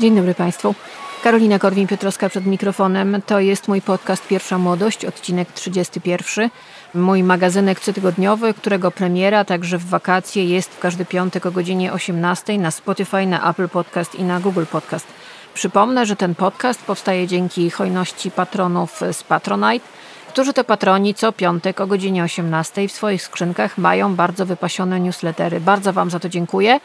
Dzień dobry Państwu. Karolina Korwin-Piotrowska przed mikrofonem. To jest mój podcast Pierwsza Młodość, odcinek 31. Mój magazynek cotygodniowy, którego premiera także w wakacje jest w każdy piątek o godzinie 18 na Spotify, na Apple Podcast i na Google Podcast. Przypomnę, że ten podcast powstaje dzięki hojności patronów z Patronite, którzy to patroni co piątek o godzinie 18 w swoich skrzynkach mają bardzo wypasione newslettery. Bardzo Wam za to dziękuję.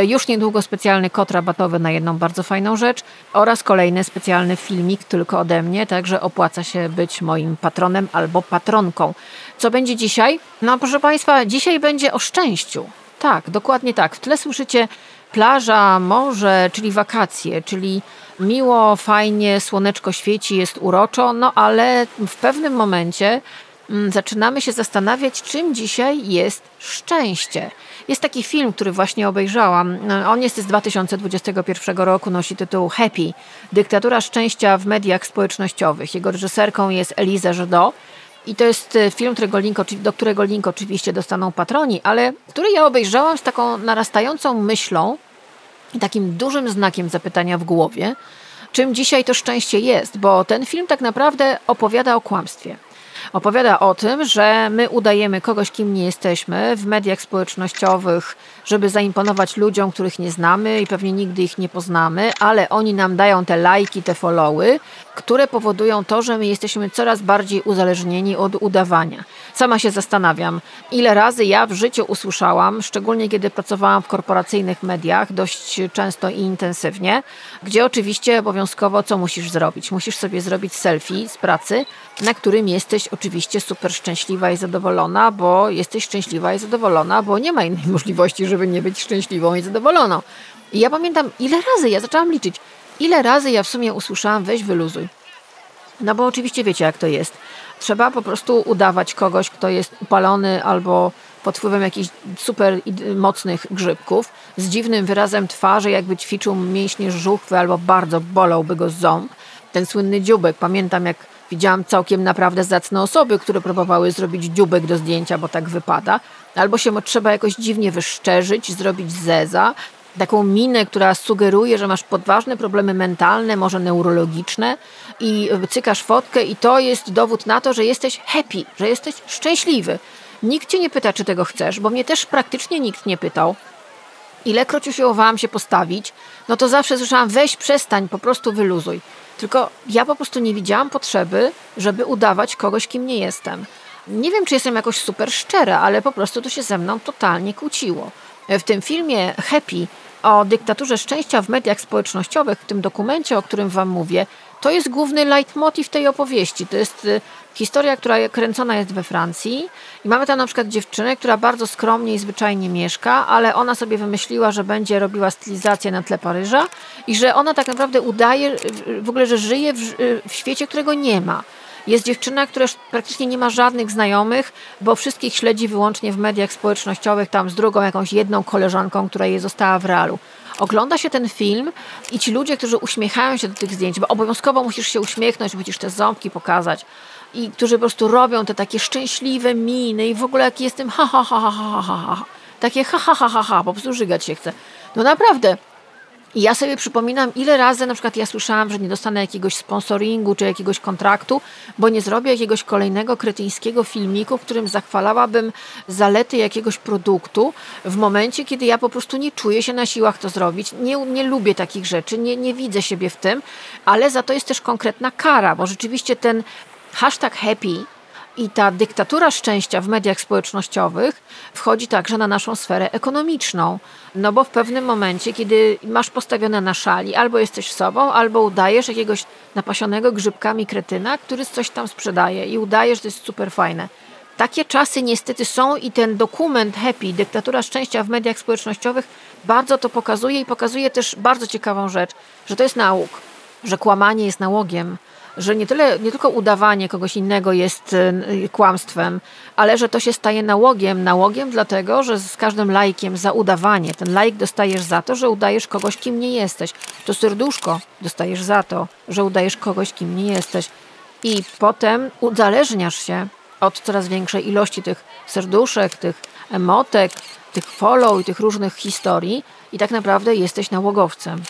Już niedługo specjalny kod rabatowy na jedną bardzo fajną rzecz oraz kolejny specjalny filmik tylko ode mnie, także opłaca się być moim patronem albo patronką. Co będzie dzisiaj? No proszę Państwa, dzisiaj będzie o szczęściu. Tak, dokładnie tak. W tle słyszycie plaża, morze, czyli wakacje, czyli miło, fajnie, słoneczko świeci, jest uroczo, no ale w pewnym momencie zaczynamy się zastanawiać, czym dzisiaj jest szczęście. Jest taki film, który właśnie obejrzałam. On jest z 2021 roku, nosi tytuł Happy. Dyktatura szczęścia w mediach społecznościowych. Jego reżyserką jest Eliza Żdo. I to jest film, do którego link oczywiście dostaną patroni, ale który ja obejrzałam z taką narastającą myślą i takim dużym znakiem zapytania w głowie, czym dzisiaj to szczęście jest, bo ten film tak naprawdę opowiada o kłamstwie. Opowiada o tym, że my udajemy kogoś, kim nie jesteśmy w mediach społecznościowych, żeby zaimponować ludziom, których nie znamy i pewnie nigdy ich nie poznamy, ale oni nam dają te lajki, te followy, które powodują to, że my jesteśmy coraz bardziej uzależnieni od udawania. Sama się zastanawiam, ile razy ja w życiu usłyszałam, szczególnie kiedy pracowałam w korporacyjnych mediach, dość często i intensywnie, gdzie oczywiście obowiązkowo co musisz zrobić? Musisz sobie zrobić selfie z pracy, na którym jesteś oczywiście super szczęśliwa i zadowolona, bo jesteś szczęśliwa i zadowolona, bo nie ma innej możliwości, żeby nie być szczęśliwą i zadowoloną. I ja pamiętam, ile razy ja zaczęłam liczyć, ile razy ja w sumie usłyszałam, weź wyluzuj. No bo oczywiście wiecie, jak to jest. Trzeba po prostu udawać kogoś, kto jest upalony albo pod wpływem jakichś super mocnych grzybków, z dziwnym wyrazem twarzy, jakby ćwiczył mięśnie żuchwy albo bardzo bolałby go ząb. Ten słynny dzióbek. Pamiętam, jak widziałam całkiem naprawdę zacne osoby, które próbowały zrobić dzióbek do zdjęcia, bo tak wypada. Albo się trzeba jakoś dziwnie wyszczerzyć, zrobić zeza. Taką minę, która sugeruje, że masz podważne problemy mentalne, może neurologiczne i cykasz fotkę i to jest dowód na to, że jesteś happy, że jesteś szczęśliwy. Nikt cię nie pyta, czy tego chcesz, bo mnie też praktycznie nikt nie pytał. Ilekroć usiłowałam się postawić, no to zawsze słyszałam, weź przestań, po prostu wyluzuj. Tylko ja po prostu nie widziałam potrzeby, żeby udawać kogoś, kim nie jestem. Nie wiem, czy jestem jakoś super szczera, ale po prostu to się ze mną totalnie kłóciło. W tym filmie Happy o dyktaturze szczęścia w mediach społecznościowych, w tym dokumencie, o którym Wam mówię, to jest główny leitmotiv tej opowieści. To jest historia, która kręcona jest we Francji i mamy tam na przykład dziewczynę, która bardzo skromnie i zwyczajnie mieszka, ale ona sobie wymyśliła, że będzie robiła stylizację na tle Paryża i że ona tak naprawdę udaje, w ogóle, że żyje w świecie, którego nie ma. Jest dziewczyna, która praktycznie nie ma żadnych znajomych, bo wszystkich śledzi wyłącznie w mediach społecznościowych, tam z drugą jakąś jedną koleżanką, która jej została w realu. Ogląda się ten film i ci ludzie, którzy uśmiechają się do tych zdjęć, bo obowiązkowo musisz się uśmiechnąć, musisz te ząbki pokazać i którzy po prostu robią te takie szczęśliwe miny i w ogóle jak jestem ha ha ha ha ha ha ha, takie ha ha ha ha ha, po prostu żygać się chce. No naprawdę. I ja sobie przypominam, ile razy na przykład ja słyszałam, że nie dostanę jakiegoś sponsoringu czy jakiegoś kontraktu, bo nie zrobię jakiegoś kolejnego kretyńskiego filmiku, w którym zachwalałabym zalety jakiegoś produktu w momencie, kiedy ja po prostu nie czuję się na siłach to zrobić, nie lubię takich rzeczy, nie widzę siebie w tym, ale za to jest też konkretna kara, bo rzeczywiście ten #Happy i ta dyktatura szczęścia w mediach społecznościowych wchodzi także na naszą sferę ekonomiczną. No bo w pewnym momencie, kiedy masz postawione na szali, albo jesteś sobą, albo udajesz jakiegoś napasionego grzybkami kretyna, który coś tam sprzedaje i udajesz, że to jest super fajne. Takie czasy niestety są i ten dokument Happy, dyktatura szczęścia w mediach społecznościowych bardzo to pokazuje i pokazuje też bardzo ciekawą rzecz, że to jest nałóg, że kłamanie jest nałogiem. Że nie tylko udawanie kogoś innego jest kłamstwem, ale że to się staje nałogiem. Nałogiem dlatego, że z każdym lajkiem za udawanie, ten lajk dostajesz za to, że udajesz kogoś, kim nie jesteś. To serduszko dostajesz za to, że udajesz kogoś, kim nie jesteś. I potem uzależniasz się od coraz większej ilości tych serduszek, tych emotek, tych follow i tych różnych historii i tak naprawdę jesteś nałogowcem.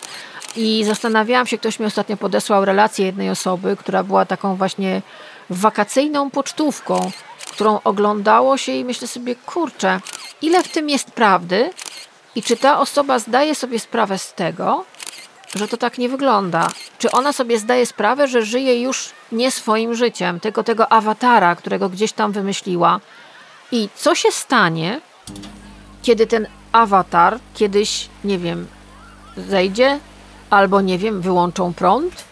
I zastanawiałam się, ktoś mi ostatnio podesłał relację jednej osoby, która była taką właśnie wakacyjną pocztówką, którą oglądało się i myślę sobie, kurczę, ile w tym jest prawdy i czy ta osoba zdaje sobie sprawę z tego, że to tak nie wygląda. Czy ona sobie zdaje sprawę, że żyje już nie swoim życiem, tylko tego awatara, którego gdzieś tam wymyśliła. I co się stanie, kiedy ten awatar kiedyś, nie wiem, zejdzie albo, nie wiem, wyłączą prąd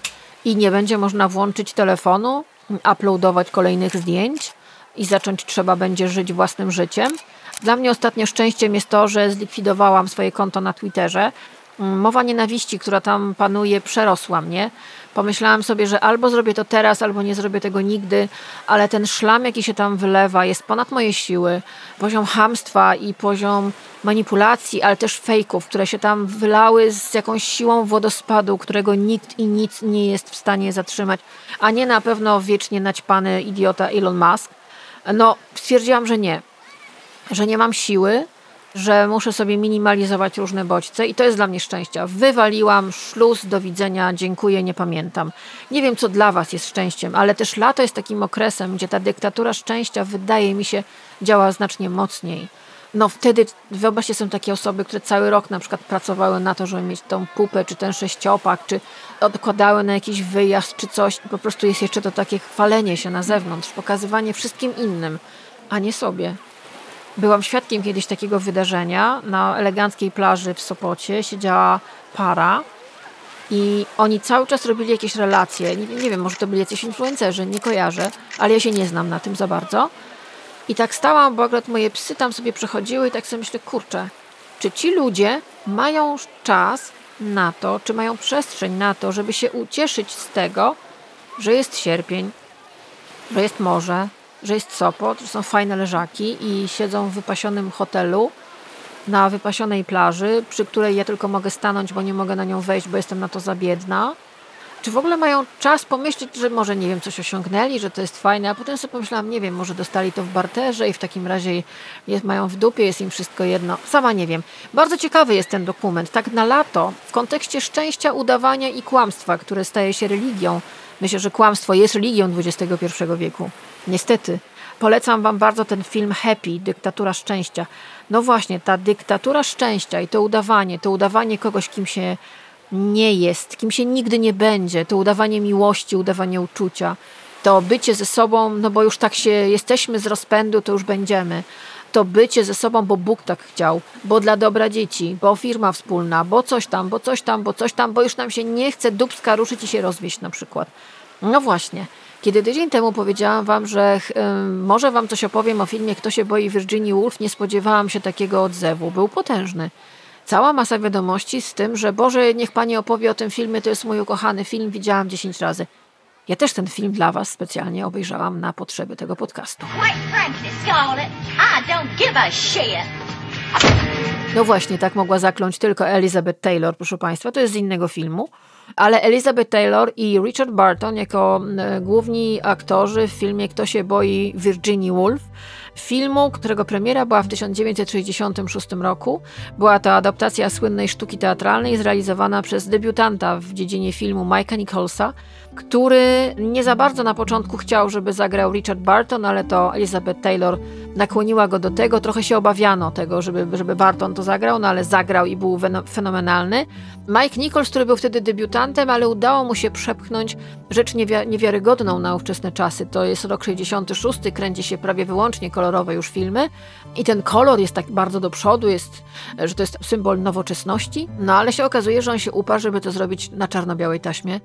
i nie będzie można włączyć telefonu, uploadować kolejnych zdjęć i zacząć trzeba będzie żyć własnym życiem. Dla mnie ostatnio szczęściem jest to, że zlikwidowałam swoje konto na Twitterze. Mowa nienawiści, która tam panuje, przerosła mnie. Pomyślałam sobie, że albo zrobię to teraz, albo nie zrobię tego nigdy, ale ten szlam, jaki się tam wylewa, jest ponad moje siły. Poziom chamstwa i poziom manipulacji, ale też fejków, które się tam wylały z jakąś siłą wodospadu, którego nikt i nic nie jest w stanie zatrzymać, a nie na pewno wiecznie naćpany idiota Elon Musk. No, stwierdziłam, że nie mam siły, że muszę sobie minimalizować różne bodźce i to jest dla mnie szczęścia. Wywaliłam, szluz, do widzenia, dziękuję, nie pamiętam. Nie wiem, co dla was jest szczęściem, ale też lato jest takim okresem, gdzie ta dyktatura szczęścia, wydaje mi się, działa znacznie mocniej. No wtedy, wyobraźcie sobie takie osoby, które cały rok na przykład pracowały na to, żeby mieć tą pupę, czy ten sześciopak, czy odkładały na jakiś wyjazd, czy coś. Po prostu jest jeszcze to takie chwalenie się na zewnątrz, pokazywanie wszystkim innym, a nie sobie. Byłam świadkiem kiedyś takiego wydarzenia. Na eleganckiej plaży w Sopocie siedziała para i oni cały czas robili jakieś relacje. Nie wiem, może to byli jacyś influencerzy, nie kojarzę, ale ja się nie znam na tym za bardzo. I tak stałam, bo akurat moje psy tam sobie przechodziły i tak sobie myślę, kurczę, czy ci ludzie mają czas na to, czy mają przestrzeń na to, żeby się ucieszyć z tego, że jest sierpień, że jest morze, że jest Sopot, że są fajne leżaki i siedzą w wypasionym hotelu na wypasionej plaży, przy której ja tylko mogę stanąć, bo nie mogę na nią wejść, bo jestem na to za biedna. Czy w ogóle mają czas pomyśleć, że może, nie wiem, coś osiągnęli, że to jest fajne, a potem sobie pomyślałam, nie wiem, może dostali to w barterze i w takim razie mają w dupie, jest im wszystko jedno. Sama nie wiem. Bardzo ciekawy jest ten dokument. Tak na lato, w kontekście szczęścia, udawania i kłamstwa, które staje się religią. Myślę, że kłamstwo jest religią XXI wieku. Niestety. Polecam wam bardzo ten film Happy, Dyktatura szczęścia. No właśnie, ta dyktatura szczęścia i to udawanie kogoś, kim się nie jest, kim się nigdy nie będzie, to udawanie miłości, udawanie uczucia, to bycie ze sobą, no bo już tak się jesteśmy z rozpędu, to już będziemy. To bycie ze sobą, bo Bóg tak chciał, bo dla dobra dzieci, bo firma wspólna, bo coś tam, bo coś tam, bo coś tam, bo już nam się nie chce dupska ruszyć i się rozwieść na przykład. No właśnie. Kiedy tydzień temu powiedziałam wam, że może wam coś opowiem o filmie Kto się boi Wirginii Woolf, nie spodziewałam się takiego odzewu. Był potężny. Cała masa wiadomości z tym, że Boże, niech Pani opowie o tym filmie, to jest mój ukochany film, widziałam 10 razy. Ja też ten film dla was specjalnie obejrzałam na potrzeby tego podcastu. No właśnie, tak mogła zakląć tylko Elizabeth Taylor, proszę państwa, to jest z innego filmu. Ale Elizabeth Taylor i Richard Burton jako główni aktorzy w filmie Kto się boi Wirginii Woolf, filmu, którego premiera była w 1966 roku. Była to adaptacja słynnej sztuki teatralnej zrealizowana przez debiutanta w dziedzinie filmu Mike'a Nicholsa, który nie za bardzo na początku chciał, żeby zagrał Richard Burton, ale to Elizabeth Taylor nakłoniła go do tego. Trochę się obawiano tego, żeby Burton to zagrał, no ale zagrał i był fenomenalny. Mike Nichols, który był wtedy debiutantem, ale udało mu się przepchnąć rzecz niewiarygodną na ówczesne czasy. To jest rok 66, kręci się prawie wyłącznie kolorowe już filmy i ten kolor jest tak bardzo do przodu, że to jest symbol nowoczesności, no ale się okazuje, że on się uparł, żeby to zrobić na czarno-białej taśmie,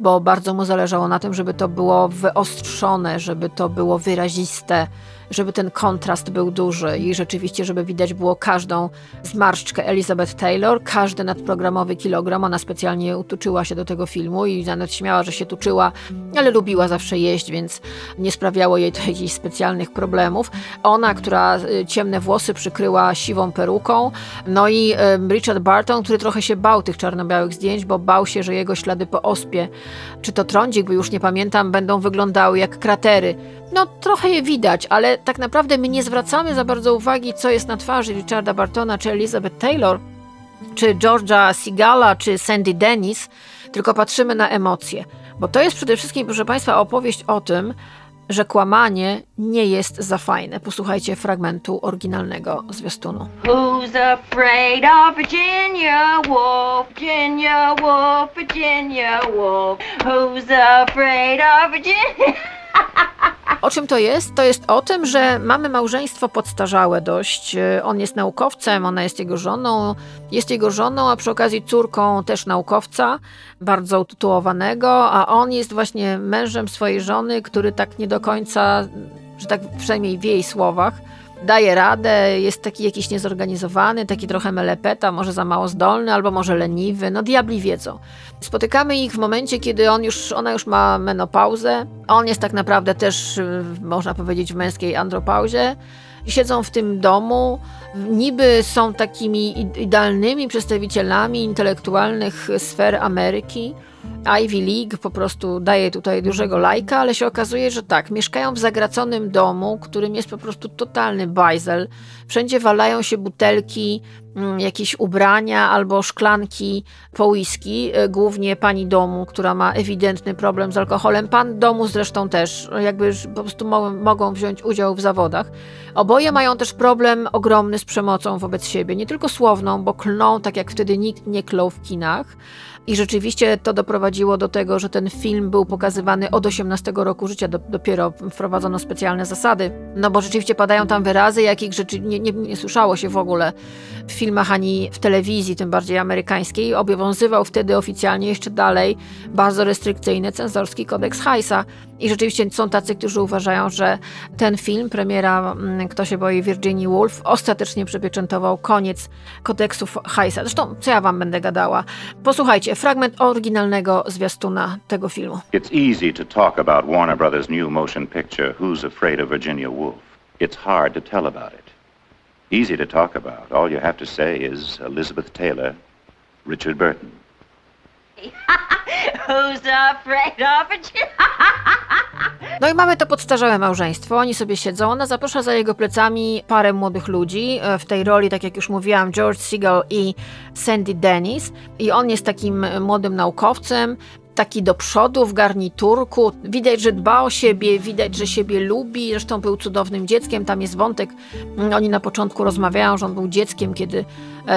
bo bardzo mu zależało na tym, żeby to było wyostrzone, żeby to było wyraziste, żeby ten kontrast był duży i rzeczywiście, żeby widać było każdą zmarszczkę Elizabeth Taylor, każdy nadprogramowy kilogram. Ona specjalnie utuczyła się do tego filmu i nawet śmiała, że się tuczyła, ale lubiła zawsze jeść, więc nie sprawiało jej to jakichś specjalnych problemów. Ona, która ciemne włosy przykryła siwą peruką, no i Richard Burton, który trochę się bał tych czarno-białych zdjęć, bo bał się, że jego ślady po ospie, czy to trądzik, bo już nie pamiętam, będą wyglądały jak kratery. No trochę je widać, ale tak naprawdę my nie zwracamy za bardzo uwagi, co jest na twarzy Richarda Burtona czy Elizabeth Taylor, czy George'a Seagala, czy Sandy Dennis, tylko patrzymy na emocje. Bo to jest przede wszystkim, proszę Państwa, opowieść o tym, że kłamanie nie jest za fajne. Posłuchajcie fragmentu oryginalnego zwiastunu. Who's afraid of Virginia Woolf, Virginia Woolf, Virginia Woolf? Who's afraid of Virginia? O czym to jest? To jest o tym, że mamy małżeństwo podstarzałe dość. On jest naukowcem, ona jest jego żoną, a przy okazji córką też naukowca, bardzo utytułowanego, a on jest właśnie mężem swojej żony, który tak nie do końca, że tak przynajmniej w jej słowach, daje radę, jest taki jakiś niezorganizowany, taki trochę melepeta, może za mało zdolny, albo może leniwy, no diabli wiedzą. Spotykamy ich w momencie, kiedy ona już ma menopauzę, on jest tak naprawdę też, można powiedzieć, w męskiej andropauzie. Siedzą w tym domu, niby są takimi idealnymi przedstawicielami intelektualnych sfer Ameryki. Ivy League po prostu daje tutaj dużego lajka, ale się okazuje, że tak, mieszkają w zagraconym domu, którym jest po prostu totalny bajzel. Wszędzie walają się butelki, jakieś ubrania albo szklanki po whisky, głównie pani domu, która ma ewidentny problem z alkoholem, pan domu zresztą też, jakby po prostu mogą wziąć udział w zawodach. Oboje mają też problem ogromny z przemocą wobec siebie, nie tylko słowną, bo klną tak jak wtedy nikt nie klął w kinach. I rzeczywiście to doprowadziło do tego, że ten film był pokazywany od 18 roku życia, dopiero wprowadzono specjalne zasady, no bo rzeczywiście padają tam wyrazy, jakich rzeczy nie słyszało się w ogóle w filmach ani w telewizji, tym bardziej amerykańskiej. Obowiązywał wtedy oficjalnie jeszcze dalej bardzo restrykcyjny cenzorski kodeks Haysa. I rzeczywiście są tacy, którzy uważają, że ten film, premiera Kto się boi Wirginii Woolf, ostatecznie przypieczętował koniec kodeksów Haysa. Zresztą, co ja wam będę gadała? Posłuchajcie, fragment oryginalnego zwiastuna tego filmu. It's easy to talk about Warner Brothers' new motion picture Who's Afraid of Virginia Woolf? It's hard to tell about it. Easy to talk about. All you have to say is Elizabeth Taylor, Richard Burton. Who's afraid of it? No i mamy to podstarzałe małżeństwo, oni sobie siedzą, ona zaprasza za jego plecami parę młodych ludzi, w tej roli, tak jak już mówiłam, George Segal i Sandy Dennis, i on jest takim młodym naukowcem, taki do przodu w garniturku, widać, że dba o siebie, widać, że siebie lubi, zresztą był cudownym dzieckiem, tam jest wątek, oni na początku rozmawiają, że on był dzieckiem, kiedy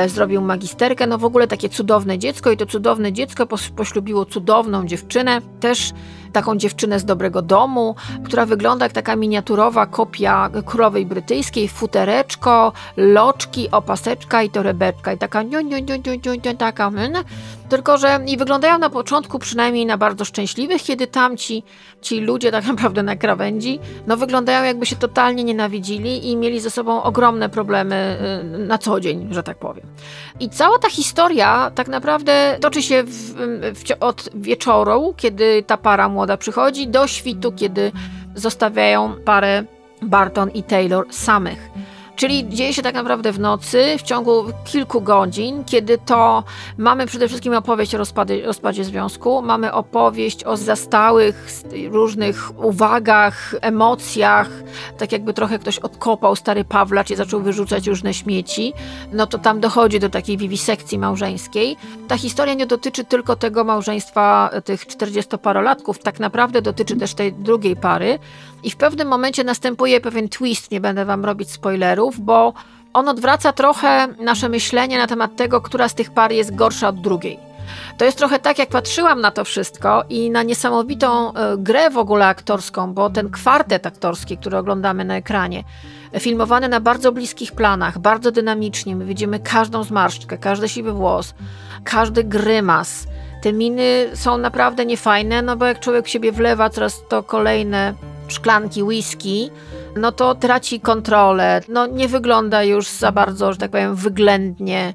zrobił magisterkę, no w ogóle takie cudowne dziecko i to cudowne dziecko poślubiło cudowną dziewczynę, też taką dziewczynę z dobrego domu, która wygląda jak taka miniaturowa kopia królowej brytyjskiej, futereczko, loczki, opaseczka i torebeczka i taka taka, tylko że i wyglądają na początku przynajmniej na bardzo szczęśliwych, kiedy tamci ci ludzie tak naprawdę na krawędzi, no wyglądają jakby się totalnie nienawidzili i mieli ze sobą ogromne problemy na co dzień, że tak powiem. I cała ta historia tak naprawdę toczy się od wieczoru, kiedy ta para młoda przychodzi, do świtu, kiedy zostawiają parę Burton i Taylor samych. Czyli dzieje się tak naprawdę w nocy, w ciągu kilku godzin, kiedy to mamy przede wszystkim opowieść o rozpadzie związku, mamy opowieść o zastałych różnych uwagach, emocjach, tak jakby trochę ktoś odkopał stary Pawlacz i zaczął wyrzucać różne śmieci, no to tam dochodzi do takiej wiwisekcji małżeńskiej. Ta historia nie dotyczy tylko tego małżeństwa tych 40-parolatków, tak naprawdę dotyczy też tej drugiej pary i w pewnym momencie następuje pewien twist, nie będę wam robić spoilerów, bo on odwraca trochę nasze myślenie na temat tego, która z tych par jest gorsza od drugiej. To jest trochę tak, jak patrzyłam na to wszystko i na niesamowitą grę w ogóle aktorską, bo ten kwartet aktorski, który oglądamy na ekranie, filmowany na bardzo bliskich planach, bardzo dynamicznie, my widzimy każdą zmarszczkę, każdy siwy włos, każdy grymas. Te miny są naprawdę niefajne, no bo jak człowiek w siebie wlewa coraz to kolejne szklanki whisky, no to traci kontrolę, no nie wygląda już za bardzo, że tak powiem, wyględnie,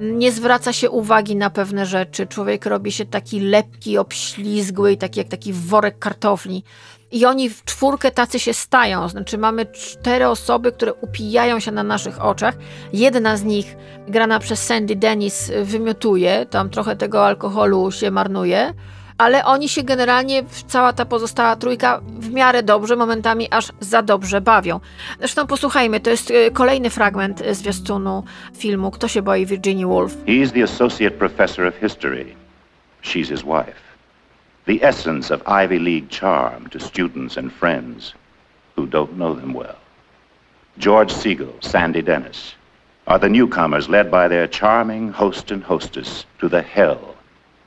nie zwraca się uwagi na pewne rzeczy, człowiek robi się taki lepki, obślizgły, taki jak taki worek kartofli. I oni w czwórkę tacy się stają, znaczy mamy 4 osoby, które upijają się na naszych oczach. Jedna z nich, grana przez Sandy Dennis, wymiotuje, tam trochę tego alkoholu się marnuje. ale oni się generalnie, cała ta pozostała trójka, w miarę dobrze, momentami aż za dobrze bawią. Zresztą posłuchajmy, to jest kolejny fragment zwiastunu filmu Kto się boi Wirginii Woolf. He's the associate professor of history. She's his wife. The essence of Ivy League charm to students and friends who don't know them well. George Siegel, Sandy Dennis, are the newcomers led by their charming host and hostess to the hell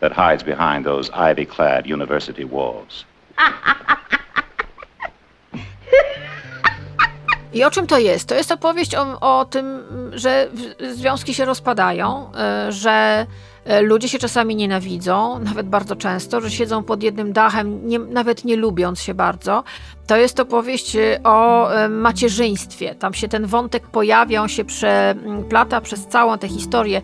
that hides behind those ivy-clad university walls. I o czym to jest? To jest opowieść o tym, że związki się rozpadają, że ludzie się czasami nienawidzą, nawet bardzo często, że siedzą pod jednym dachem, nawet nie lubiąc się bardzo. To jest opowieść o macierzyństwie. Tam się ten wątek pojawia, on się przeplata przez całą tę historię.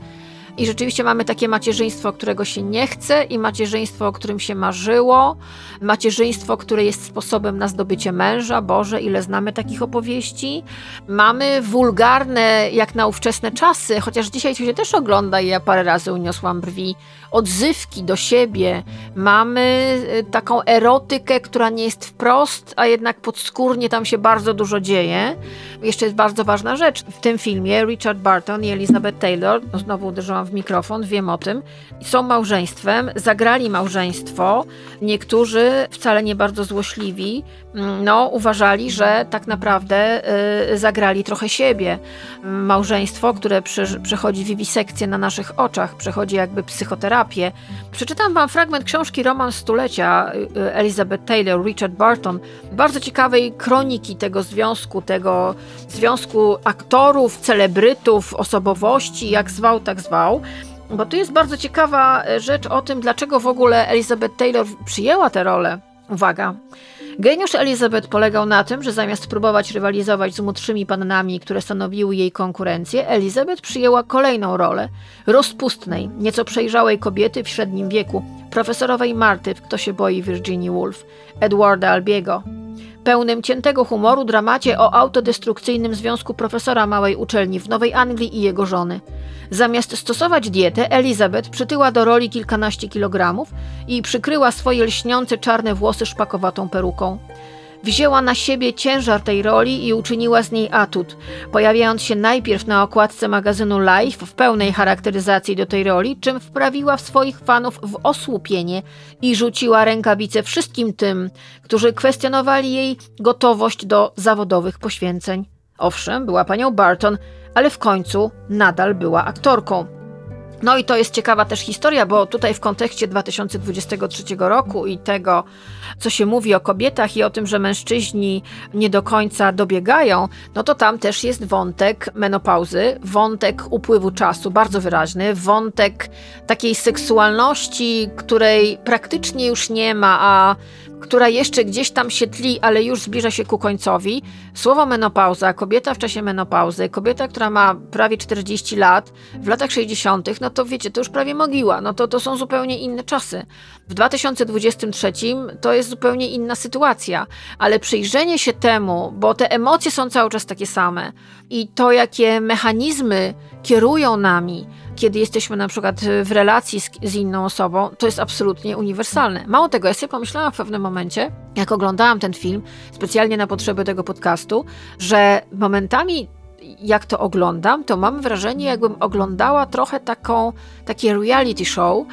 I rzeczywiście mamy takie macierzyństwo, którego się nie chce, i macierzyństwo, o którym się marzyło, macierzyństwo, które jest sposobem na zdobycie męża. Boże, ile znamy takich opowieści. Mamy wulgarne, jak na ówczesne czasy, chociaż dzisiaj się też ogląda i ja parę razy uniosłam brwi, odzywki do siebie. Mamy taką erotykę, która nie jest wprost, a jednak podskórnie tam się bardzo dużo dzieje. Jeszcze jest bardzo ważna rzecz. W tym filmie Richard Burton i Elizabeth Taylor, znowu uderzyłam w mikrofon, wiem o tym, są małżeństwem, zagrali małżeństwo. Niektórzy, wcale nie bardzo złośliwi, uważali, że tak naprawdę zagrali trochę siebie. Małżeństwo, które przechodzi wiwisekcję na naszych oczach, przechodzi jakby psychoterapię. Przeczytam wam fragment książki Romans Stulecia Elizabeth Taylor, Richard Burton, bardzo ciekawej kroniki tego związku aktorów, celebrytów, osobowości, jak zwał, tak zwał. Bo tu jest bardzo ciekawa rzecz o tym, dlaczego w ogóle Elizabeth Taylor przyjęła tę rolę. Uwaga. Geniusz Elizabeth polegał na tym, że zamiast próbować rywalizować z młodszymi pannami, które stanowiły jej konkurencję, Elizabeth przyjęła kolejną rolę rozpustnej, nieco przejrzałej kobiety w średnim wieku, profesorowej Marty w Kto się boi Wirginii Woolf, Edwarda Albiego. Pełnym ciętego humoru dramacie o autodestrukcyjnym związku profesora małej uczelni w Nowej Anglii i jego żony. Zamiast stosować dietę, Elizabeth przytyła do roli kilkanaście kilogramów i przykryła swoje lśniące czarne włosy szpakowatą peruką. Wzięła na siebie ciężar tej roli i uczyniła z niej atut, pojawiając się najpierw na okładce magazynu Life w pełnej charakteryzacji do tej roli, czym wprawiła swoich fanów w osłupienie i rzuciła rękawice wszystkim tym, którzy kwestionowali jej gotowość do zawodowych poświęceń. Owszem, była panią Burton, ale w końcu nadal była aktorką. No i to jest ciekawa też historia, bo tutaj w kontekście 2023 roku i tego, co się mówi o kobietach i o tym, że mężczyźni nie do końca dobiegają, no to tam też jest wątek menopauzy, wątek upływu czasu, bardzo wyraźny, wątek takiej seksualności, której praktycznie już nie ma, a która jeszcze gdzieś tam się tli, ale już zbliża się ku końcowi. Słowo menopauza, kobieta w czasie menopauzy, kobieta, która ma prawie 40 lat, w latach 60., no to wiecie, to już prawie mogiła, no to są zupełnie inne czasy. W 2023 to jest zupełnie inna sytuacja, ale przyjrzenie się temu, bo te emocje są cały czas takie same i to, jakie mechanizmy kierują nami, kiedy jesteśmy na przykład w relacji z inną osobą, to jest absolutnie uniwersalne. Mało tego, ja sobie pomyślałam w pewnym momencie, jak oglądałam ten film, specjalnie na potrzeby tego podcastu, że momentami, jak to oglądam, to mam wrażenie, jakbym oglądała trochę takie reality show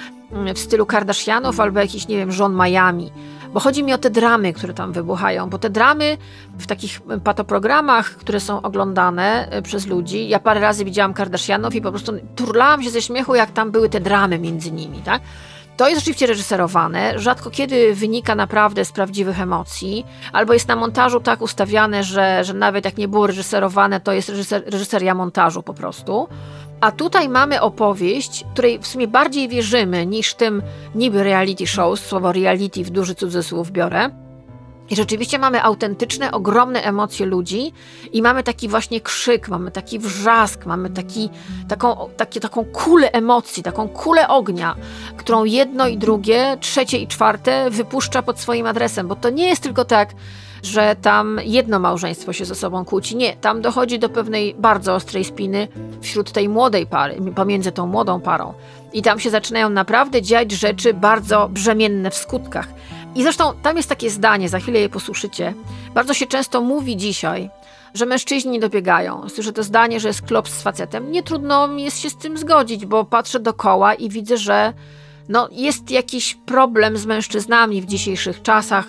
w stylu Kardashianów albo jakichś, nie wiem, żon Miami. Bo chodzi mi o te dramy, które tam wybuchają, bo te dramy w takich patoprogramach, które są oglądane przez ludzi, ja parę razy widziałam Kardashianów i po prostu turlałam się ze śmiechu, jak tam były te dramy między nimi, tak? To jest oczywiście reżyserowane, rzadko kiedy wynika naprawdę z prawdziwych emocji, albo jest na montażu tak ustawiane, że nawet jak nie było reżyserowane, to jest reżyseria montażu po prostu. A tutaj mamy opowieść, której w sumie bardziej wierzymy niż tym niby reality show, słowo reality w duży cudzysłów biorę. I rzeczywiście mamy autentyczne, ogromne emocje ludzi i mamy taki właśnie krzyk, mamy taki wrzask, mamy taką kulę emocji, taką kulę ognia, którą jedno i drugie, trzecie i czwarte wypuszcza pod swoim adresem, bo to nie jest tylko tak, że tam jedno małżeństwo się ze sobą kłóci. Nie, tam dochodzi do pewnej bardzo ostrej spiny wśród tej młodej pary, pomiędzy tą młodą parą. I tam się zaczynają naprawdę dziać rzeczy bardzo brzemienne w skutkach. I zresztą tam jest takie zdanie, za chwilę je posłyszycie. Bardzo się często mówi dzisiaj, że mężczyźni nie dobiegają. Słyszę to zdanie, że jest klops z facetem. Nie trudno mi jest się z tym zgodzić, bo patrzę dokoła i widzę, że jest jakiś problem z mężczyznami w dzisiejszych czasach.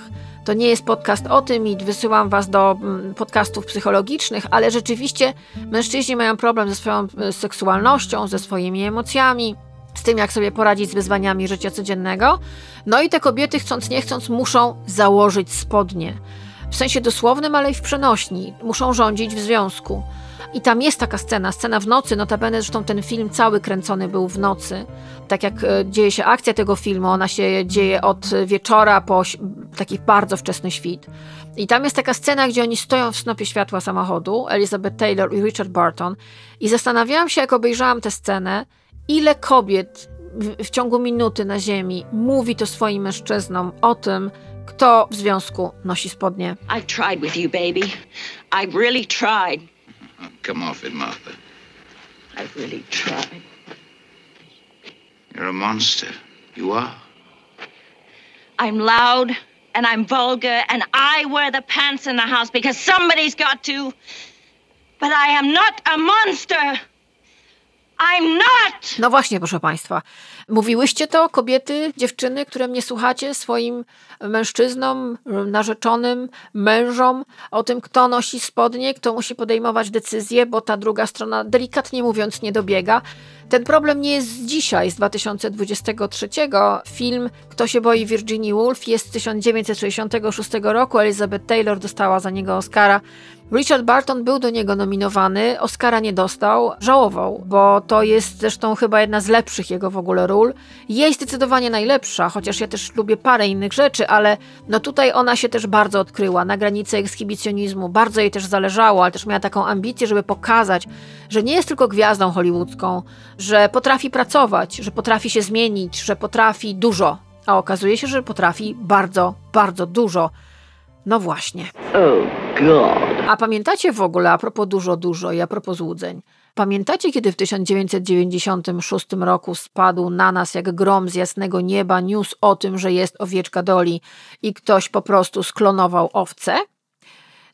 To nie jest podcast o tym i wysyłam was do podcastów psychologicznych, ale rzeczywiście mężczyźni mają problem ze swoją seksualnością, ze swoimi emocjami, z tym, jak sobie poradzić z wyzwaniami życia codziennego. I te kobiety, chcąc nie chcąc, muszą założyć spodnie. W sensie dosłownym, ale i w przenośni. Muszą rządzić w związku. I tam jest taka scena w nocy, notabene zresztą ten film cały kręcony był w nocy. Tak jak dzieje się akcja tego filmu, ona się dzieje od wieczora po taki bardzo wczesny świt. I tam jest taka scena, gdzie oni stoją w snopie światła samochodu, Elizabeth Taylor i Richard Burton. I zastanawiałam się, jak obejrzałam tę scenę, ile kobiet w ciągu minuty na ziemi mówi to swoim mężczyznom o tym, kto w związku nosi spodnie. I tried with you, baby. I really tried. Come off it, Martha. I really tried. You're a monster. You are. I'm loud and I'm vulgar and I wear the pants in the house because somebody's got to. But I am not a monster. I'm not! No właśnie, proszę Państwa. Mówiłyście to, kobiety, dziewczyny, które mnie słuchacie, swoim mężczyznom, narzeczonym, mężom, o tym, kto nosi spodnie, kto musi podejmować decyzje, bo ta druga strona, delikatnie mówiąc, nie dobiega. Ten problem nie jest z dzisiaj, z 2023. Film Kto się boi Wirginii Woolf jest z 1966 roku. Elizabeth Taylor dostała za niego Oscara. Richard Burton był do niego nominowany, Oscara nie dostał, żałował, bo to jest zresztą chyba jedna z lepszych jego w ogóle ról. Jej zdecydowanie najlepsza, chociaż ja też lubię parę innych rzeczy, ale tutaj ona się też bardzo odkryła, na granicy ekshibicjonizmu, bardzo jej też zależało, ale też miała taką ambicję, żeby pokazać, że nie jest tylko gwiazdą hollywoodzką, że potrafi pracować, że potrafi się zmienić, że potrafi dużo, a okazuje się, że potrafi bardzo, bardzo dużo. No właśnie. Oh God. A pamiętacie w ogóle, a propos dużo i a propos złudzeń, pamiętacie, kiedy w 1996 roku spadł na nas jak grom z jasnego nieba news o tym, że jest owieczka Dolly i ktoś po prostu sklonował owcę?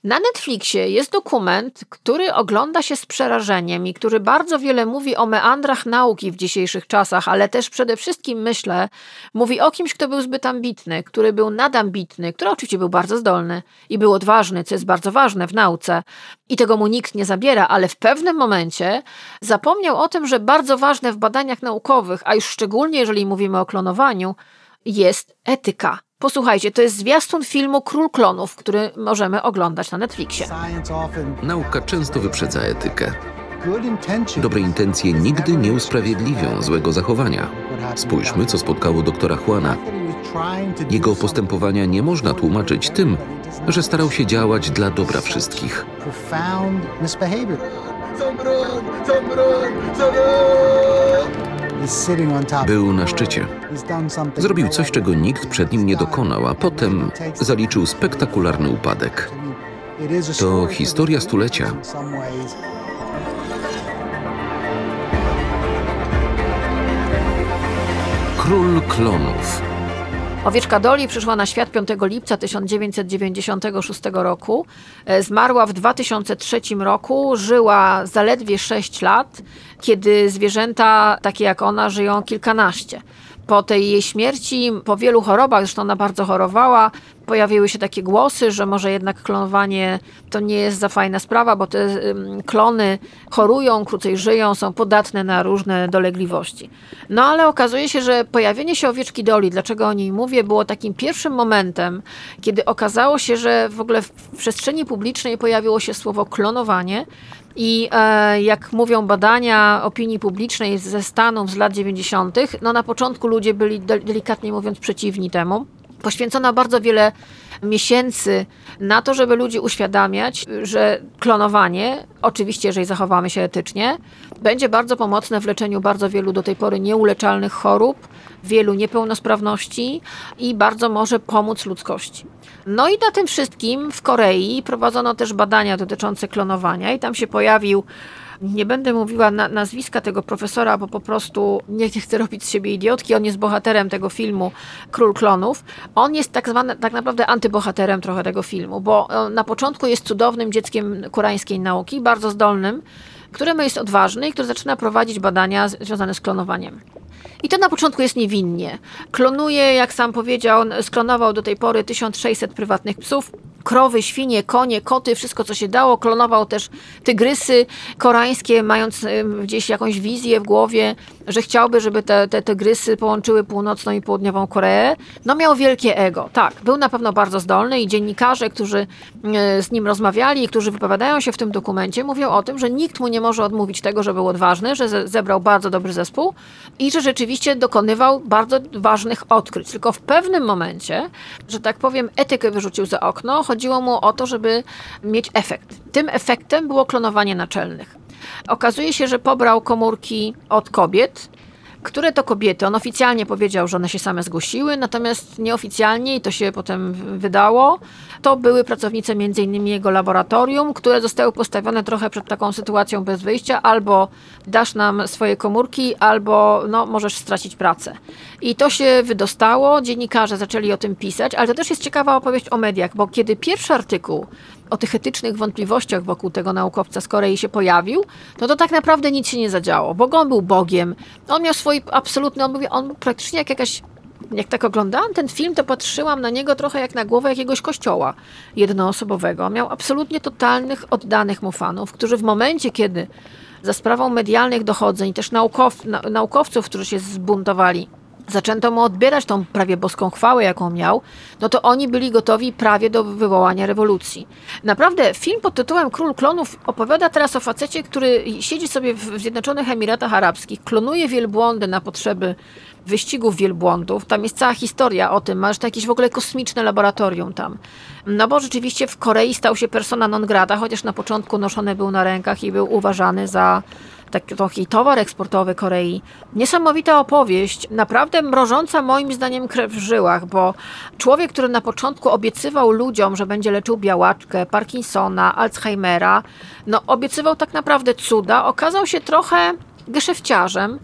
Na Netflixie jest dokument, który ogląda się z przerażeniem i który bardzo wiele mówi o meandrach nauki w dzisiejszych czasach, ale też przede wszystkim, myślę, mówi o kimś, kto był zbyt ambitny, który był nadambitny, który oczywiście był bardzo zdolny i był odważny, co jest bardzo ważne w nauce i tego mu nikt nie zabiera, ale w pewnym momencie zapomniał o tym, że bardzo ważne w badaniach naukowych, a już szczególnie jeżeli mówimy o klonowaniu, jest etyka. Posłuchajcie, to jest zwiastun filmu Król Klonów, który możemy oglądać na Netflixie. Nauka często wyprzedza etykę. Dobre intencje nigdy nie usprawiedliwią złego zachowania. Spójrzmy, co spotkało doktora Juana. Jego postępowania nie można tłumaczyć tym, że starał się działać dla dobra wszystkich. Był na szczycie. Zrobił coś, czego nikt przed nim nie dokonał, a potem zaliczył spektakularny upadek. To historia stulecia. Król Klonów. Owieczka Dolly przyszła na świat 5 lipca 1996 roku. Zmarła w 2003 roku, żyła zaledwie 6 lat, kiedy zwierzęta takie jak ona żyją kilkanaście. Po tej jej śmierci, po wielu chorobach, zresztą ona bardzo chorowała, pojawiły się takie głosy, że może jednak klonowanie to nie jest za fajna sprawa, bo te klony chorują, krócej żyją, są podatne na różne dolegliwości. Ale okazuje się, że pojawienie się owieczki Dolly, dlaczego o niej mówię, było takim pierwszym momentem, kiedy okazało się, że w ogóle w przestrzeni publicznej pojawiło się słowo klonowanie. I jak mówią badania opinii publicznej ze Stanów z lat 90., na początku ludzie byli delikatnie mówiąc przeciwni temu. poświęcono bardzo wiele miesięcy na to, żeby ludzi uświadamiać, że klonowanie, oczywiście jeżeli zachowamy się etycznie, będzie bardzo pomocne w leczeniu bardzo wielu do tej pory nieuleczalnych chorób, wielu niepełnosprawności i bardzo może pomóc ludzkości. No i na tym wszystkim w Korei prowadzono też badania dotyczące klonowania i tam się pojawił, nie będę mówiła nazwiska tego profesora, bo po prostu nie chcę robić z siebie idiotki. On jest bohaterem tego filmu Król Klonów. On jest tak naprawdę antybohaterem trochę tego filmu, bo na początku jest cudownym dzieckiem koreańskiej nauki, bardzo zdolnym, któremu jest odważny i który zaczyna prowadzić badania związane z klonowaniem. I to na początku jest niewinnie. Klonuje, jak sam powiedział, sklonował do tej pory 1600 prywatnych psów, krowy, świnie, konie, koty, wszystko co się dało. Klonował też tygrysy koreańskie, mając gdzieś jakąś wizję w głowie, że chciałby, żeby te tygrysy połączyły północną i południową Koreę. No miał wielkie ego, tak. Był na pewno bardzo zdolny i dziennikarze, którzy z nim rozmawiali i którzy wypowiadają się w tym dokumencie, mówią o tym, że nikt mu nie może odmówić tego, że był odważny, że zebrał bardzo dobry zespół i że rzeczywiście dokonywał bardzo ważnych odkryć. Tylko w pewnym momencie, że tak powiem, etykę wyrzucił za okno, chodziło mu o to, żeby mieć efekt. Tym efektem było klonowanie naczelnych. Okazuje się, że pobrał komórki od kobiet, które to kobiety, on oficjalnie powiedział, że one się same zgłosiły, natomiast nieoficjalnie, i to się potem wydało, to były pracownice m.in. jego laboratorium, które zostały postawione trochę przed taką sytuacją bez wyjścia, albo dasz nam swoje komórki, albo no, możesz stracić pracę. I to się wydostało, dziennikarze zaczęli o tym pisać, ale to też jest ciekawa opowieść o mediach, bo kiedy pierwszy artykuł o tych etycznych wątpliwościach wokół tego naukowca z Korei się pojawił, no to tak naprawdę nic się nie zadziało, bo on był Bogiem, on miał swój absolutny, on był praktycznie jak jakaś, jak tak oglądałam ten film, to patrzyłam na niego trochę jak na głowę jakiegoś kościoła jednoosobowego. Miał absolutnie totalnych, oddanych mu fanów, którzy w momencie, kiedy za sprawą medialnych dochodzeń, też naukowców, którzy się zbuntowali, zaczęto mu odbierać tą prawie boską chwałę, jaką miał, no to oni byli gotowi prawie do wywołania rewolucji. Naprawdę film pod tytułem Król Klonów opowiada teraz o facecie, który siedzi sobie w Zjednoczonych Emiratach Arabskich, klonuje wielbłądy na potrzeby wyścigów wielbłądów. Tam jest cała historia o tym, masz to jakieś w ogóle kosmiczne laboratorium tam. No bo rzeczywiście w Korei stał się persona non grata, chociaż na początku noszony był na rękach i był uważany za taki towar eksportowy Korei. Niesamowita opowieść, naprawdę mrożąca moim zdaniem krew w żyłach, bo człowiek, który na początku obiecywał ludziom, że będzie leczył białaczkę, Parkinsona, Alzheimera, no obiecywał tak naprawdę cuda, okazał się trochę geszefciarzem.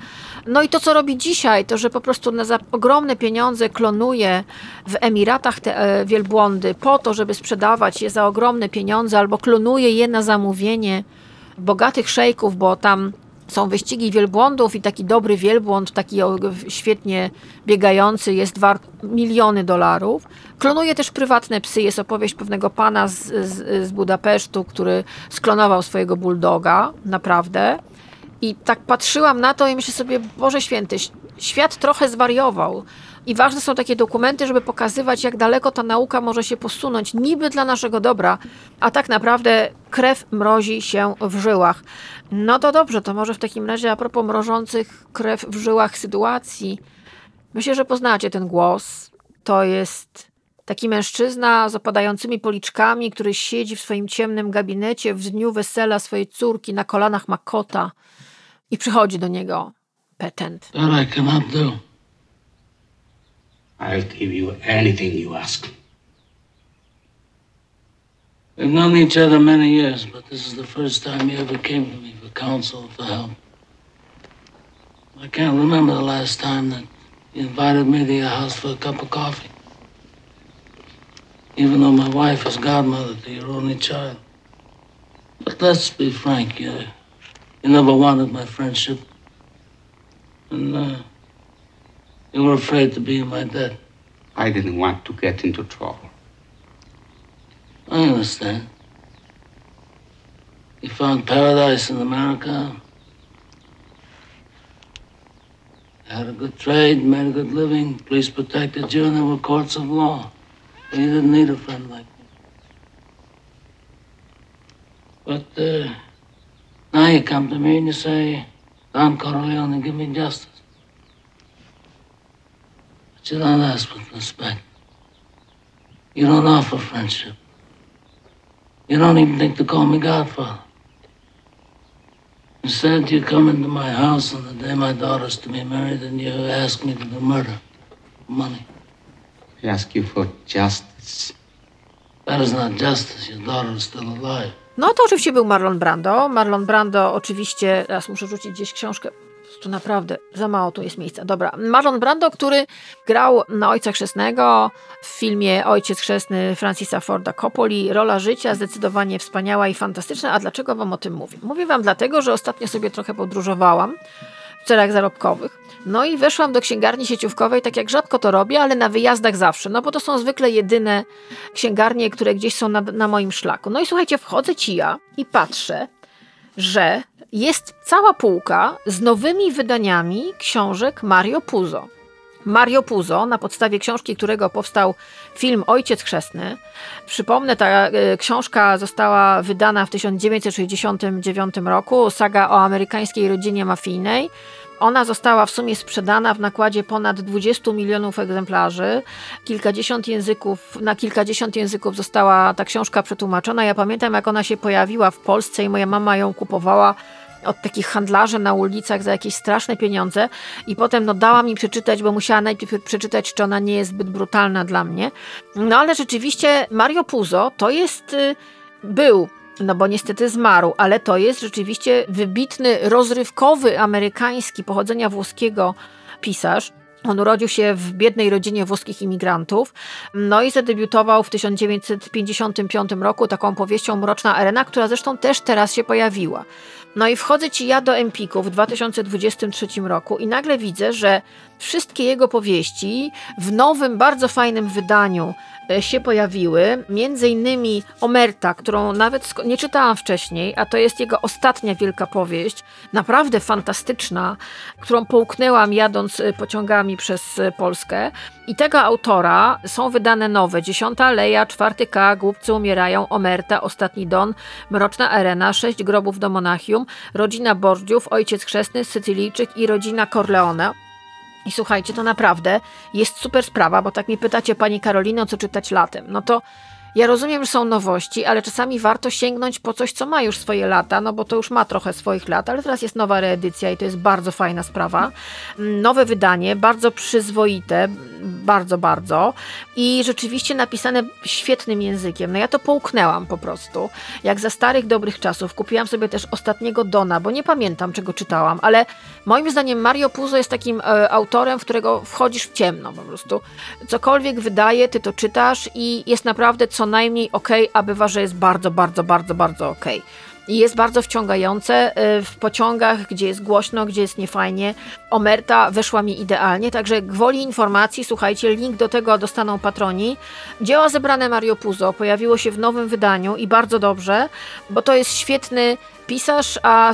No i to, co robi dzisiaj, to, że po prostu za ogromne pieniądze klonuje w Emiratach te wielbłądy po to, żeby sprzedawać je za ogromne pieniądze albo klonuje je na zamówienie bogatych szejków, bo tam są wyścigi wielbłądów i taki dobry wielbłąd, taki świetnie biegający jest wart $1,000,000. Klonuje też prywatne psy. Jest opowieść pewnego pana z Budapesztu, który sklonował swojego bulldoga, naprawdę. I tak patrzyłam na to i myślę sobie, Boże Święty, świat trochę zwariował. I ważne są takie dokumenty, żeby pokazywać, jak daleko ta nauka może się posunąć, niby dla naszego dobra, a tak naprawdę krew mrozi się w żyłach. No to dobrze, to może w takim razie a propos mrożących krew w żyłach sytuacji. Myślę, że poznacie ten głos. To jest taki mężczyzna z opadającymi policzkami, który siedzi w swoim ciemnym gabinecie w dniu wesela swojej córki, na kolanach ma kota i przychodzi do niego petent. I'll give you anything you ask. We've known each other many years, but this is the first time you ever came to me for counsel, for help. I can't remember the last time that you invited me to your house for a cup of coffee. Even though my wife is godmother to your only child. But let's be frank, you never wanted my friendship. And, you were afraid to be in my debt. I didn't want to get into trouble. I understand. You found paradise in America. Had a good trade, made a good living. Police protected you, and there were courts of law. But you didn't need a friend like me. But now you come to me and you say, Don Corleone, give me justice. You don't ask with respect. You don't offer friendship. You don't even think to call me godfather. Instead, you come into my house on the day my daughter's to be married and you ask me to do murder. Money. We ask you for justice. That is not justice. Your daughter is still alive. No to oczywiście był Marlon Brando. Marlon Brando oczywiście, teraz muszę rzucić gdzieś książkę, tu naprawdę za mało tu jest miejsca. Dobra, Marlon Brando, który grał na Ojca Chrzestnego w filmie Ojciec Chrzestny Francisa Forda Coppoli. Rola życia zdecydowanie wspaniała i fantastyczna. A dlaczego wam o tym mówię? Mówię wam dlatego, że ostatnio sobie trochę podróżowałam w celach zarobkowych. No i weszłam do księgarni sieciówkowej, tak jak rzadko to robię, ale na wyjazdach zawsze. No bo to są zwykle jedyne księgarnie, które gdzieś są na moim szlaku. No i słuchajcie, wchodzę ci ja i patrzę, że jest cała półka z nowymi wydaniami książek Mario Puzo. Mario Puzo, na podstawie książki, którego powstał film Ojciec Chrzestny. Przypomnę, ta książka została wydana w 1969 roku. Saga o amerykańskiej rodzinie mafijnej. Ona została w sumie sprzedana w nakładzie ponad 20 milionów egzemplarzy. Na kilkadziesiąt języków została ta książka przetłumaczona. Ja pamiętam, jak ona się pojawiła w Polsce i moja mama ją kupowała od takich handlarzy na ulicach za jakieś straszne pieniądze i potem dała mi przeczytać, bo musiała najpierw przeczytać, czy ona nie jest zbyt brutalna dla mnie. No ale rzeczywiście Mario Puzo to jest, był, no bo niestety zmarł, ale to jest rzeczywiście wybitny, rozrywkowy, amerykański, pochodzenia włoskiego pisarz. On urodził się w biednej rodzinie włoskich imigrantów, no i zadebiutował w 1955 roku taką powieścią Mroczna Arena, która zresztą też teraz się pojawiła. No i wchodzę ci ja do Empiku w 2023 roku i nagle widzę, że wszystkie jego powieści w nowym, bardzo fajnym wydaniu się pojawiły, między innymi Omerta, którą nawet nie czytałam wcześniej, a to jest jego ostatnia wielka powieść, naprawdę fantastyczna, którą połknęłam jadąc pociągami przez Polskę. I tego autora są wydane nowe. 10. Aleja, 4. K, Głupcy umierają, Omerta, Ostatni Don, Mroczna Arena, 6 grobów do Monachium, Rodzina Borgiów, Ojciec Chrzestny, Sycylijczyk i Rodzina Corleone. I słuchajcie, to naprawdę jest super sprawa, bo tak mi pytacie, pani Karolino, co czytać latem. No to ja rozumiem, że są nowości, ale czasami warto sięgnąć po coś, co ma już swoje lata, no bo to już ma trochę swoich lat, ale teraz jest nowa reedycja i to jest bardzo fajna sprawa. Nowe wydanie, bardzo przyzwoite, bardzo, bardzo i rzeczywiście napisane świetnym językiem. No ja to połknęłam po prostu, jak za starych, dobrych czasów. Kupiłam sobie też Ostatniego Dona, bo nie pamiętam, czego czytałam, ale moim zdaniem Mario Puzo jest takim autorem, w którego wchodzisz w ciemno po prostu. Cokolwiek wydaje, ty to czytasz i jest naprawdę co najmniej okej, a bywa, że jest bardzo, bardzo, bardzo, bardzo okej. I jest bardzo wciągające w pociągach, gdzie jest głośno, gdzie jest niefajnie. Omerta weszła mi idealnie, także gwoli informacji, słuchajcie, link do tego dostaną patroni. Dzieła zebrane Mario Puzo pojawiło się w nowym wydaniu i bardzo dobrze, bo to jest świetny pisarz, a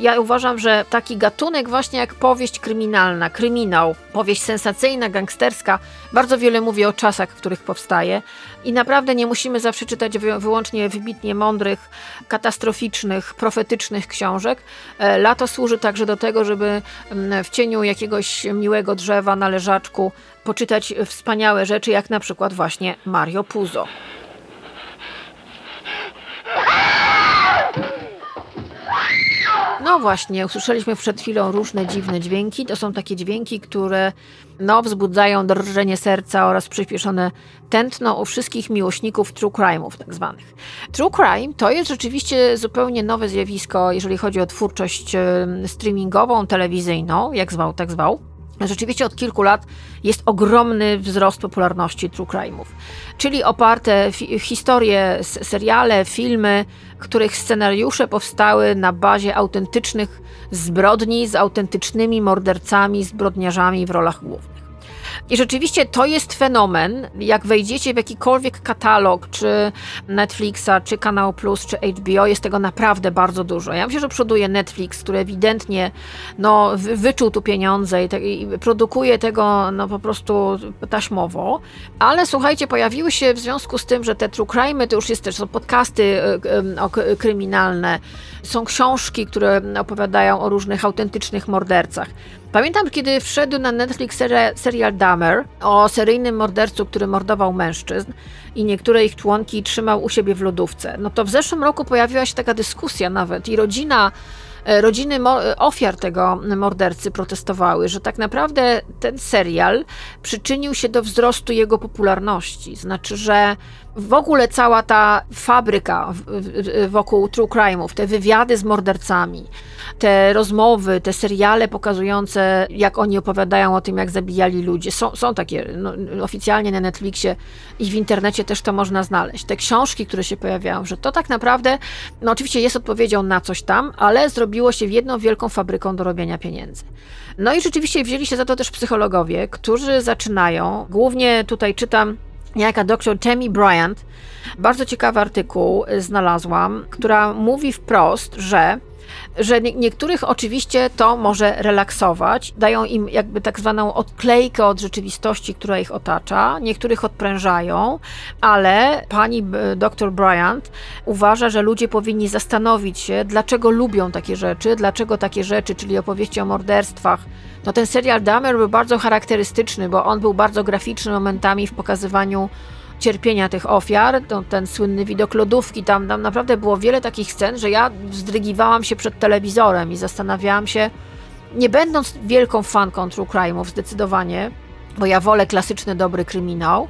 ja uważam, że taki gatunek właśnie jak powieść kryminalna, kryminał, powieść sensacyjna, gangsterska, bardzo wiele mówi o czasach, w których powstaje i naprawdę nie musimy zawsze czytać wyłącznie wybitnie mądrych, katastroficznych, profetycznych książek. Lato służy także do tego, żeby w cieniu jakiegoś miłego drzewa na leżaczku poczytać wspaniałe rzeczy, jak na przykład właśnie Mario Puzo. No właśnie, usłyszeliśmy przed chwilą różne dziwne dźwięki. To są takie dźwięki, które wzbudzają drżenie serca oraz przyspieszone tętno u wszystkich miłośników true crime'ów tak zwanych. True crime to jest rzeczywiście zupełnie nowe zjawisko, jeżeli chodzi o twórczość streamingową, telewizyjną, jak zwał, tak zwał. Rzeczywiście od kilku lat jest ogromny wzrost popularności true crime'ów, czyli oparte historie, seriale, filmy, których scenariusze powstały na bazie autentycznych zbrodni z autentycznymi mordercami, zbrodniarzami w rolach głównych. I rzeczywiście to jest fenomen, jak wejdziecie w jakikolwiek katalog, czy Netflixa, czy Kanał Plus, czy HBO, jest tego naprawdę bardzo dużo. Ja myślę, że przoduje Netflix, który ewidentnie wyczuł tu pieniądze i produkuje tego po prostu taśmowo, ale słuchajcie, pojawiły się w związku z tym, że te true crime'y to już jest też, są podcasty kryminalne, są książki, które opowiadają o różnych autentycznych mordercach. Pamiętam, kiedy wszedł na Netflix serial Dahmer, Dahmer, o seryjnym mordercu, który mordował mężczyzn i niektóre ich członki trzymał u siebie w lodówce. No to w zeszłym roku pojawiła się taka dyskusja nawet i rodziny ofiar tego mordercy protestowały, że tak naprawdę ten serial przyczynił się do wzrostu jego popularności. Znaczy, że w ogóle cała ta fabryka wokół true crime'ów, te wywiady z mordercami, te rozmowy, te seriale pokazujące, jak oni opowiadają o tym, jak zabijali ludzi. Są takie oficjalnie na Netflixie i w internecie też to można znaleźć. Te książki, które się pojawiają, że to tak naprawdę, no oczywiście jest odpowiedzią na coś tam, ale zrobiło się jedną wielką fabryką do robienia pieniędzy. No i rzeczywiście wzięli się za to też psychologowie, którzy zaczynają, głównie tutaj czytam, jaka doktor Tammy Bryant, bardzo ciekawy artykuł znalazłam, która mówi wprost, że niektórych oczywiście to może relaksować, dają im jakby tak zwaną odklejkę od rzeczywistości, która ich otacza, niektórych odprężają, ale pani dr Bryant uważa, że ludzie powinni zastanowić się, dlaczego lubią takie rzeczy, czyli opowieści o morderstwach. No ten serial Dahmer był bardzo charakterystyczny, bo on był bardzo graficzny momentami w pokazywaniu cierpienia tych ofiar, no, ten słynny widok lodówki, tam naprawdę było wiele takich scen, że ja zdrygiwałam się przed telewizorem i zastanawiałam się, nie będąc wielką fanką true crime'ów zdecydowanie, bo ja wolę klasyczny dobry kryminał,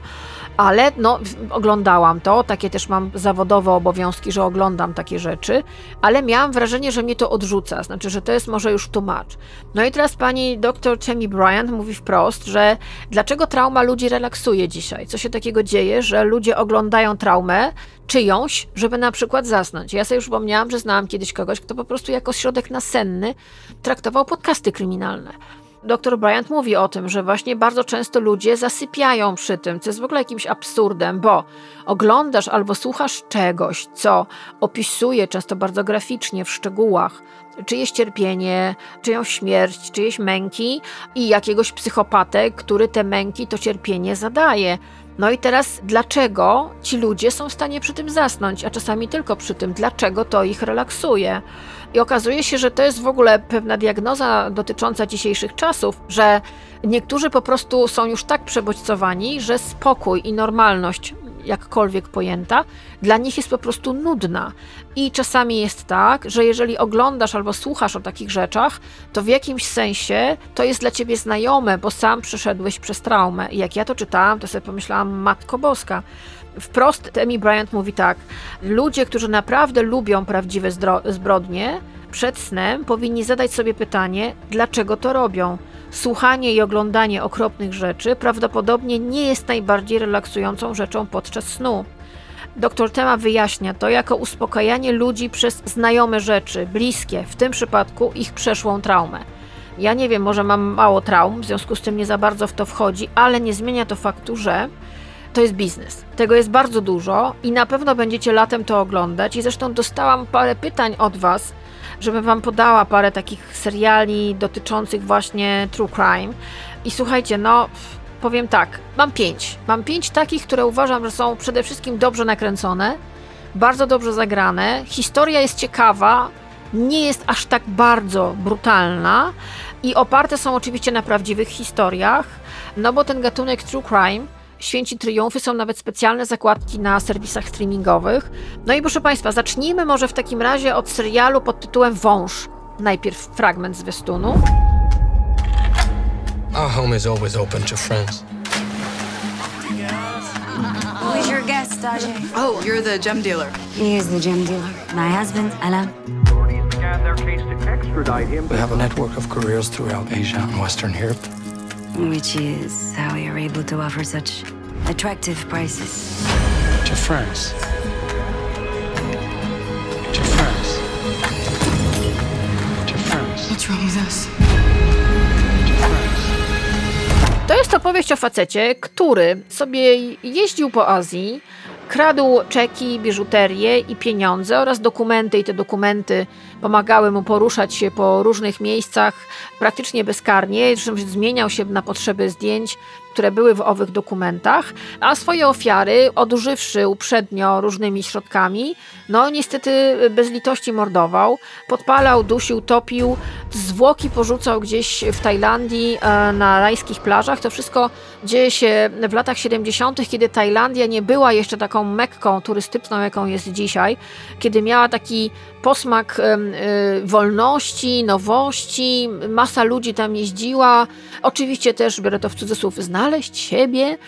ale no, oglądałam to, takie też mam zawodowe obowiązki, że oglądam takie rzeczy, ale miałam wrażenie, że mnie to odrzuca, znaczy, że to jest może już tłumacz. No i teraz pani dr Tammy Bryant mówi wprost, że dlaczego trauma ludzi relaksuje dzisiaj? Co się takiego dzieje, że ludzie oglądają traumę czyjąś, żeby na przykład zasnąć. Ja sobie już przypomniałam, że znałam kiedyś kogoś, kto po prostu jako środek nasenny traktował podcasty kryminalne. Doktor Bryant mówi o tym, że właśnie bardzo często ludzie zasypiają przy tym, co jest w ogóle jakimś absurdem, bo oglądasz albo słuchasz czegoś, co opisuje często bardzo graficznie w szczegółach czyjeś cierpienie, czyjąś śmierć, czyjeś męki i jakiegoś psychopatę, który te męki, to cierpienie zadaje. No i teraz dlaczego ci ludzie są w stanie przy tym zasnąć, a czasami tylko przy tym, dlaczego to ich relaksuje? I okazuje się, że to jest w ogóle pewna diagnoza dotycząca dzisiejszych czasów, że niektórzy po prostu są już tak przebodźcowani, że spokój i normalność, jakkolwiek pojęta, dla nich jest po prostu nudna. I czasami jest tak, że jeżeli oglądasz albo słuchasz o takich rzeczach, to w jakimś sensie to jest dla ciebie znajome, bo sam przeszedłeś przez traumę. I jak ja to czytałam, to sobie pomyślałam, Matko Boska. Wprost Tammy Bryant mówi tak, ludzie, którzy naprawdę lubią prawdziwe zbrodnie, przed snem powinni zadać sobie pytanie, dlaczego to robią. Słuchanie i oglądanie okropnych rzeczy prawdopodobnie nie jest najbardziej relaksującą rzeczą podczas snu. Doktor Tema wyjaśnia to jako uspokajanie ludzi przez znajome rzeczy, bliskie, w tym przypadku ich przeszłą traumę. Ja nie wiem, może mam mało traum, w związku z tym nie za bardzo w to wchodzi, ale nie zmienia to faktu, że to jest biznes. Tego jest bardzo dużo i na pewno będziecie latem to oglądać i zresztą dostałam parę pytań od Was, żebym Wam podała parę takich seriali dotyczących właśnie true crime. I słuchajcie, no powiem tak, mam pięć takich, które uważam, że są przede wszystkim dobrze nakręcone, bardzo dobrze zagrane, historia jest ciekawa, nie jest aż tak bardzo brutalna i oparte są oczywiście na prawdziwych historiach, no bo ten gatunek true crime święci triumfy, są nawet specjalne zakładki na serwisach streamingowych. No i proszę Państwa, zacznijmy może w takim razie od serialu pod tytułem Wąż. Najpierw fragment zwiastunu. Our home is always open to friends. Who's your guest, Ajay? Oh, you're the gem dealer. He is the gem dealer. My husband, Alan. Authorities began their case to extradite him. We have a network of careers throughout Asia and Western Europe. Which is how you're able to offer such attractive prices. To France. To France. To France. What's wrong with us? To France. To jest opowieść o facecie, który sobie jeździł po Azji, kradł czeki, biżuterię i pieniądze oraz dokumenty i te dokumenty pomagały mu poruszać się po różnych miejscach praktycznie bezkarnie, zresztą zmieniał się na potrzeby zdjęć, które były w owych dokumentach, a swoje ofiary, odużywszy uprzednio różnymi środkami, niestety bez litości mordował, podpalał, dusił, topił, zwłoki porzucał gdzieś w Tajlandii na rajskich plażach. To wszystko dzieje się w latach 70., kiedy Tajlandia nie była jeszcze taką Mekką turystyczną, jaką jest dzisiaj, kiedy miała taki posmak wolności, nowości, masa ludzi tam jeździła, oczywiście też, biorę to w cudzysłów, znaleźć siebie,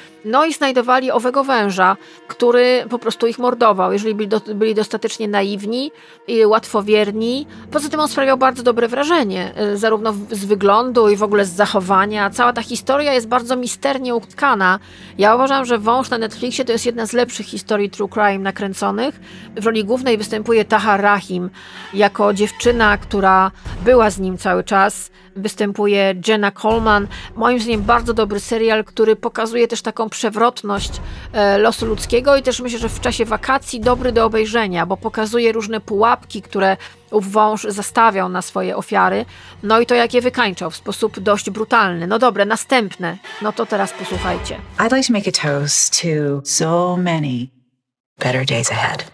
i znajdowali owego węża, który po prostu ich mordował, jeżeli byli dostatecznie naiwni i łatwowierni. Poza tym on sprawiał bardzo dobre wrażenie, zarówno z wyglądu i w ogóle z zachowania. Cała ta historia jest bardzo misternie utkana. Ja uważam, że Wąż na Netflixie to jest jedna z lepszych historii true crime nakręconych. W roli głównej występuje Tahar Rahim jako dziewczyna, która była z nim cały czas. Występuje Jenna Coleman. Moim zdaniem bardzo dobry serial, który pokazuje też taką przewrotność losu ludzkiego i też myślę, że w czasie wakacji dobry do obejrzenia, bo pokazuje różne pułapki, które Wąż zastawiał na swoje ofiary, i to jak je wykańczał w sposób dość brutalny. Dobre, następne. To teraz posłuchajcie. I'd like to make a toast to so many better days ahead.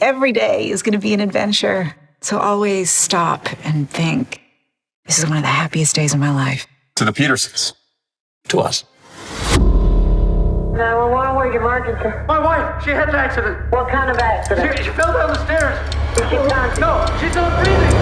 Every day is going to be an adventure, so always stop and think. This is one of the happiest days of my life. To the Petersons. To us. 911, where's your emergency? My wife, she had an accident. What kind of accident? She fell down the stairs. Is she conscious? No, she's still breathing.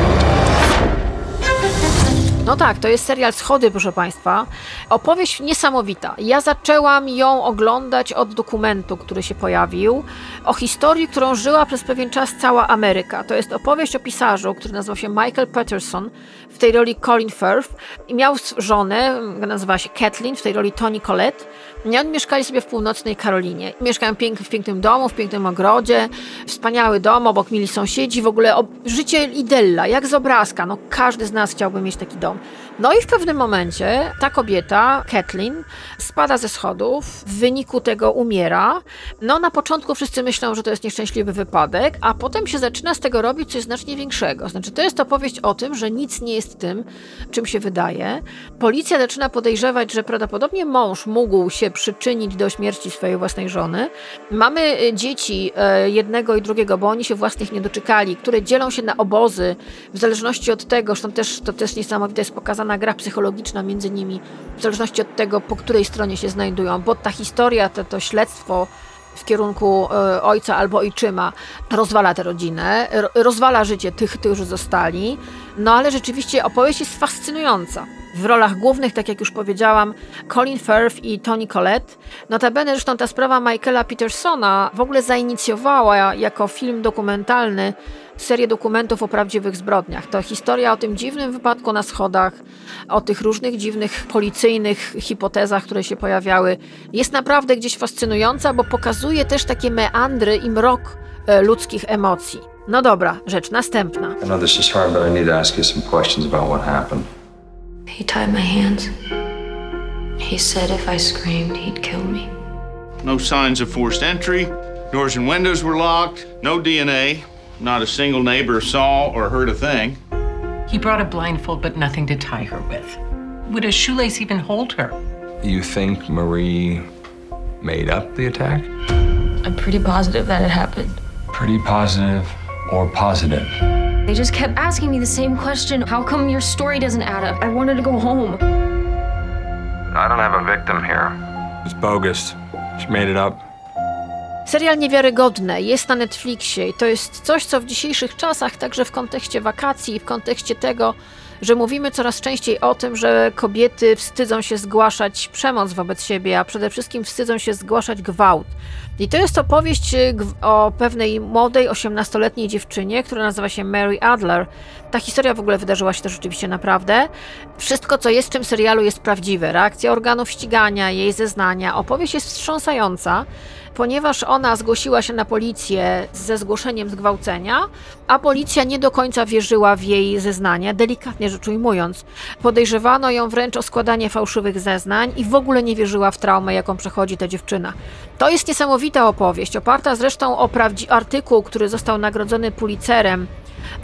Tak, to jest serial Schody, proszę Państwa. Opowieść niesamowita. Ja zaczęłam ją oglądać od dokumentu, który się pojawił, o historii, którą żyła przez pewien czas cała Ameryka. To jest opowieść o pisarzu, który nazywał się Michael Patterson, w tej roli Colin Firth, i miał żonę, nazywała się Kathleen, w tej roli Toni Collette. I oni mieszkali sobie w północnej Karolinie. Mieszkają w pięknym domu, w pięknym ogrodzie, wspaniały dom, obok mieli sąsiedzi, w ogóle życie idylla, jak z obrazka. Każdy z nas chciałby mieć taki dom. I w pewnym momencie ta kobieta, Kathleen, spada ze schodów, w wyniku tego umiera. Na początku wszyscy myślą, że to jest nieszczęśliwy wypadek, a potem się zaczyna z tego robić coś znacznie większego. Znaczy, to jest opowieść o tym, że nic nie jest tym, czym się wydaje. Policja zaczyna podejrzewać, że prawdopodobnie mąż mógł się przyczynić do śmierci swojej własnej żony. Mamy dzieci jednego i drugiego, bo oni się własnych nie doczekali, które dzielą się na obozy w zależności od tego, zresztą też, to też niesamowite jest pokazana gra psychologiczna między nimi, w zależności od tego, po której stronie się znajdują, bo ta historia, to śledztwo w kierunku ojca albo ojczyma rozwala tę rodzinę, rozwala życie tych, którzy zostali. Ale rzeczywiście opowieść jest fascynująca. W rolach głównych, tak jak już powiedziałam, Colin Firth i Toni Collette. Notabene zresztą ta sprawa Michaela Pattersona w ogóle zainicjowała jako film dokumentalny serię dokumentów o prawdziwych zbrodniach. To historia o tym dziwnym wypadku na schodach, o tych różnych dziwnych policyjnych hipotezach, które się pojawiały. Jest naprawdę gdzieś fascynująca, bo pokazuje też takie meandry i mrok ludzkich emocji. Dobra, rzecz następna. I know this is hard, but I need to ask you some questions about what happened. He tied my hands. He said if I screamed, he'd kill me. No signs of forced entry. Doors and windows were locked. No DNA. Not a single neighbor saw or heard a thing. He brought a blindfold, but nothing to tie her with. Would a shoelace even hold her? You think Marie made up the attack? I'm pretty positive that it happened. Pretty positive or positive? They just kept asking me the same question. How come your story doesn't add up? I wanted to go home. I don't have a victim here. It's bogus. She made it up. Serial niewiarygodny, jest na Netflixie i to jest coś, co w dzisiejszych czasach, także w kontekście wakacji i w kontekście tego, że mówimy coraz częściej o tym, że kobiety wstydzą się zgłaszać przemoc wobec siebie, a przede wszystkim wstydzą się zgłaszać gwałt. I to jest opowieść o pewnej młodej, 18-letniej dziewczynie, która nazywa się Mary Adler. Ta historia w ogóle wydarzyła się też rzeczywiście naprawdę. Wszystko, co jest w tym serialu, jest prawdziwe. Reakcja organów ścigania, jej zeznania. Opowieść jest wstrząsająca, ponieważ ona zgłosiła się na policję ze zgłoszeniem zgwałcenia, a policja nie do końca wierzyła w jej zeznania, delikatnie rzecz ujmując. Podejrzewano ją wręcz o składanie fałszywych zeznań i w ogóle nie wierzyła w traumę, jaką przechodzi ta dziewczyna. To jest niesamowita opowieść, oparta zresztą o artykuł, który został nagrodzony Pulitzerem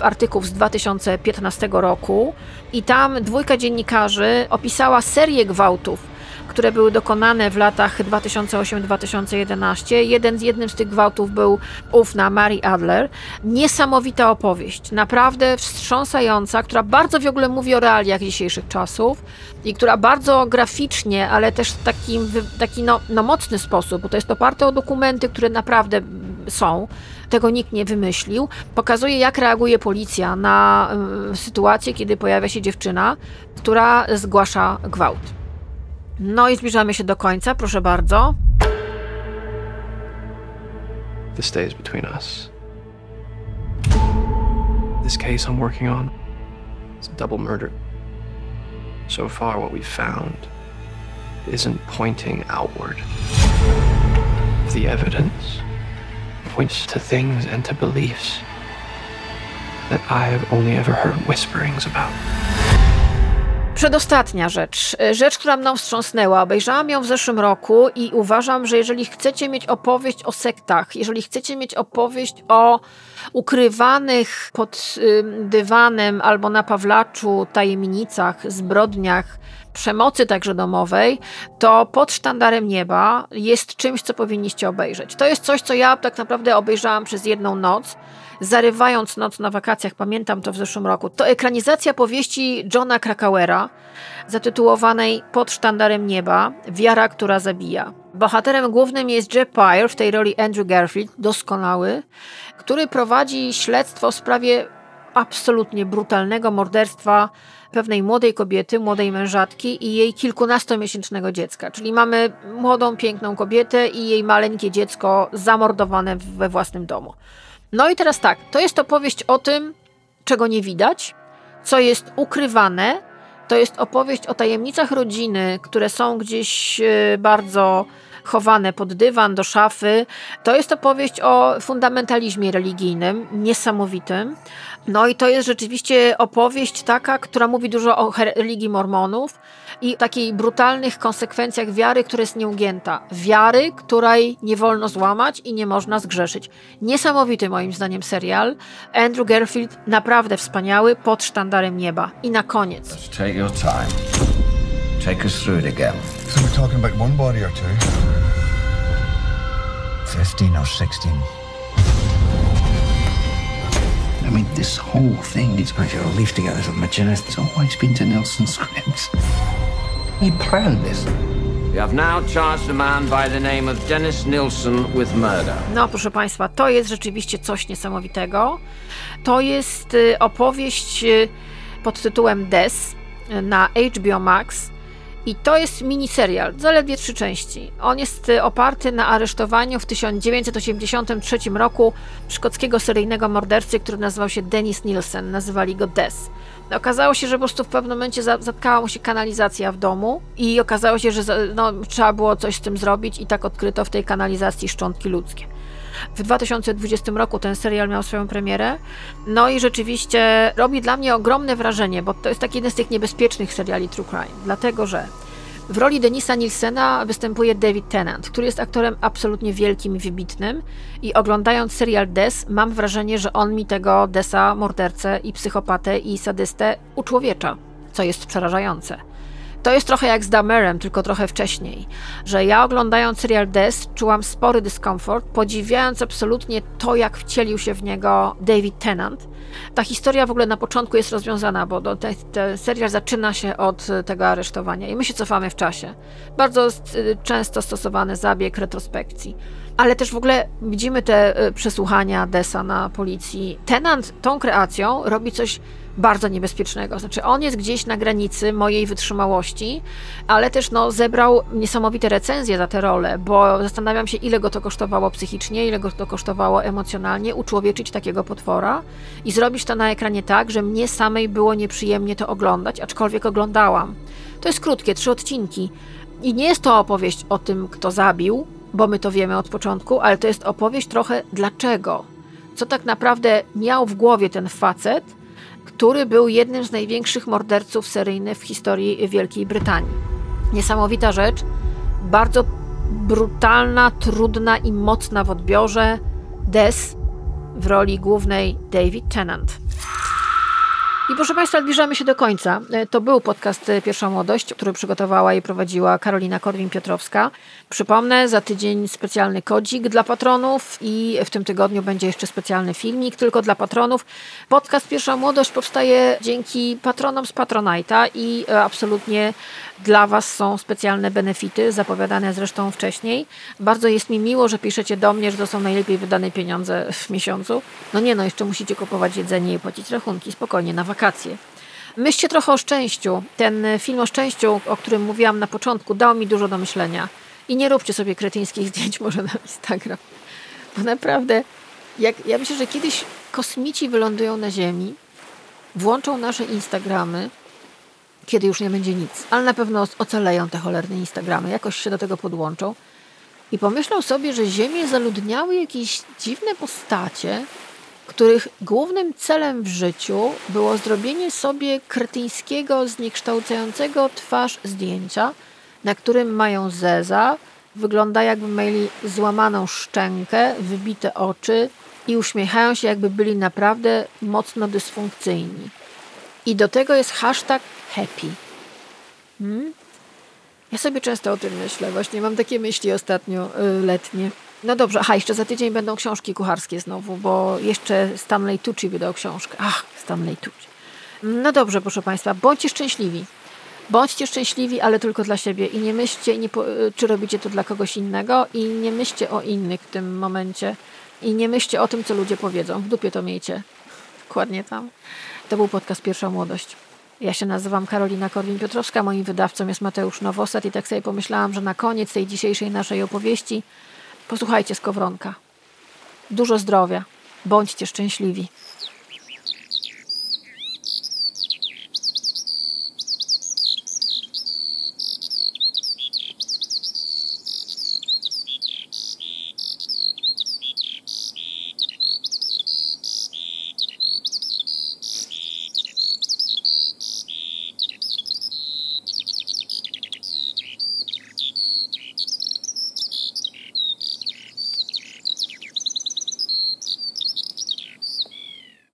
artykuł z 2015 roku i tam dwójka dziennikarzy opisała serię gwałtów, które były dokonane w latach 2008-2011. Jednym z tych gwałtów był ów na Mary Adler. Niesamowita opowieść, naprawdę wstrząsająca, która bardzo w ogóle mówi o realiach dzisiejszych czasów i która bardzo graficznie, ale też w taki mocny sposób, bo to jest oparte o dokumenty, które naprawdę są, tego nikt nie wymyślił, pokazuje, jak reaguje policja na sytuację, kiedy pojawia się dziewczyna, która zgłasza gwałt. No i zbliżamy się do końca, proszę bardzo. This stays between us. This case I'm working on is a double murder. So far what we've found isn't pointing outward. The evidence points to things and to beliefs that I have only ever heard whisperings about. Przedostatnia rzecz, która mną wstrząsnęła. Obejrzałam ją w zeszłym roku i uważam, że jeżeli chcecie mieć opowieść o sektach, jeżeli chcecie mieć opowieść o ukrywanych pod dywanem albo na pawlaczu tajemnicach, zbrodniach, przemocy także domowej, to Pod sztandarem nieba jest czymś, co powinniście obejrzeć. To jest coś, co ja tak naprawdę obejrzałam przez jedną noc, zarywając noc na wakacjach, pamiętam to w zeszłym roku. To ekranizacja powieści Johna Krakauera, zatytułowanej Pod sztandarem nieba, wiara, która zabija. Bohaterem głównym jest Jeff Pyle, w tej roli Andrew Garfield, doskonały, który prowadzi śledztwo w sprawie absolutnie brutalnego morderstwa pewnej młodej kobiety, młodej mężatki i jej kilkunastomiesięcznego dziecka. Czyli mamy młodą, piękną kobietę i jej maleńkie dziecko zamordowane we własnym domu. No i teraz tak, to jest opowieść o tym, czego nie widać, co jest ukrywane, to jest opowieść o tajemnicach rodziny, które są gdzieś bardzo chowane pod dywan, do szafy. To jest opowieść o fundamentalizmie religijnym, niesamowitym. No i to jest rzeczywiście opowieść taka, która mówi dużo o religii mormonów i takich brutalnych konsekwencjach wiary, która jest nieugięta. Wiary, której nie wolno złamać i nie można zgrzeszyć. Niesamowity moim zdaniem serial. Andrew Garfield naprawdę wspaniały, Pod sztandarem nieba. I na koniec. Let's take your time. Take us through it again. So we're talking about one body or two? 15 or 16. I mean, this whole thing needs much of a relief to get out of my chest. It's always been to Nelson's scripts. He planned this. We have now charged a man by the name of Dennis Nilsson with murder. No, proszę Państwa, to jest rzeczywiście coś niesamowitego. To jest opowieść pod tytułem Des na HBO Max. I to jest miniserial, zaledwie 3 części. On jest oparty na aresztowaniu w 1983 roku szkockiego seryjnego mordercy, który nazywał się Dennis Nilsson, nazywali go Des. Okazało się, że po prostu w pewnym momencie zatkała mu się kanalizacja w domu i okazało się, że trzeba było coś z tym zrobić i tak odkryto w tej kanalizacji szczątki ludzkie. W 2020 roku ten serial miał swoją premierę, no i rzeczywiście robi dla mnie ogromne wrażenie, bo to jest taki jeden z tych niebezpiecznych seriali true crime, dlatego że w roli Denisa Nilsona występuje David Tennant, który jest aktorem absolutnie wielkim i wybitnym i oglądając serial Des mam wrażenie, że on mi tego Desa, mordercę i psychopatę i sadystę uczłowiecza, co jest przerażające. To jest trochę jak z Dahmerem, tylko trochę wcześniej, że ja oglądając serial Des czułam spory dyskomfort, podziwiając absolutnie to, jak wcielił się w niego David Tennant. Ta historia w ogóle na początku jest rozwiązana, bo ten serial zaczyna się od tego aresztowania i my się cofamy w czasie. Bardzo często stosowany zabieg retrospekcji. Ale też w ogóle widzimy te przesłuchania Desa na policji. Tennant tą kreacją robi coś bardzo niebezpiecznego. Znaczy on jest gdzieś na granicy mojej wytrzymałości, ale też zebrał niesamowite recenzje za tę rolę, bo zastanawiam się, ile go to kosztowało psychicznie, ile go to kosztowało emocjonalnie, uczłowieczyć takiego potwora i zrobić to na ekranie tak, że mnie samej było nieprzyjemnie to oglądać, aczkolwiek oglądałam. To jest krótkie, 3 odcinki. I nie jest to opowieść o tym, kto zabił, bo my to wiemy od początku, ale to jest opowieść trochę dlaczego. Co tak naprawdę miał w głowie ten facet, który był jednym z największych morderców seryjnych w historii Wielkiej Brytanii. Niesamowita rzecz, bardzo brutalna, trudna i mocna w odbiorze. Des w roli głównej David Tennant. I proszę Państwa, zbliżamy się do końca. To był podcast Pierwsza Młodość, który przygotowała i prowadziła Karolina Korwin-Piotrowska. Przypomnę, za tydzień specjalny kodzik dla patronów i w tym tygodniu będzie jeszcze specjalny filmik tylko dla patronów. Podcast Pierwsza Młodość powstaje dzięki patronom z Patronite'a i absolutnie dla Was są specjalne benefity, zapowiadane zresztą wcześniej. Bardzo jest mi miło, że piszecie do mnie, że to są najlepiej wydane pieniądze w miesiącu. Jeszcze musicie kupować jedzenie i płacić rachunki, spokojnie, na wakacje. Myślcie trochę o szczęściu. Ten film o szczęściu, o którym mówiłam na początku, dał mi dużo do myślenia. I nie róbcie sobie kretyńskich zdjęć może na Instagram. Bo naprawdę, ja myślę, że kiedyś kosmici wylądują na Ziemi, włączą nasze Instagramy, kiedy już nie będzie nic. Ale na pewno ocaleją te cholerne Instagramy. Jakoś się do tego podłączą. I pomyślą sobie, że Ziemię zaludniały jakieś dziwne postacie, których głównym celem w życiu było zrobienie sobie kretyńskiego, zniekształcającego twarz zdjęcia, na którym mają zeza, wygląda jakby mieli złamaną szczękę, wybite oczy i uśmiechają się, jakby byli naprawdę mocno dysfunkcyjni. I do tego jest #Happy. Ja sobie często o tym myślę, właśnie mam takie myśli ostatnio letnie. No dobrze, jeszcze za tydzień będą książki kucharskie znowu, bo jeszcze Stanley Tucci wydał książkę. Stanley Tucci. No dobrze, proszę Państwa, bądźcie szczęśliwi. Bądźcie szczęśliwi, ale tylko dla siebie i nie myślcie, czy robicie to dla kogoś innego i nie myślcie o innych w tym momencie i nie myślcie o tym, co ludzie powiedzą. W dupie to miejcie. Dokładnie tam. To był podcast Pierwsza Młodość. Ja się nazywam Karolina Korwin-Piotrowska, moim wydawcą jest Mateusz Nowosad i tak sobie pomyślałam, że na koniec tej dzisiejszej naszej opowieści posłuchajcie skowronka. Dużo zdrowia. Bądźcie szczęśliwi.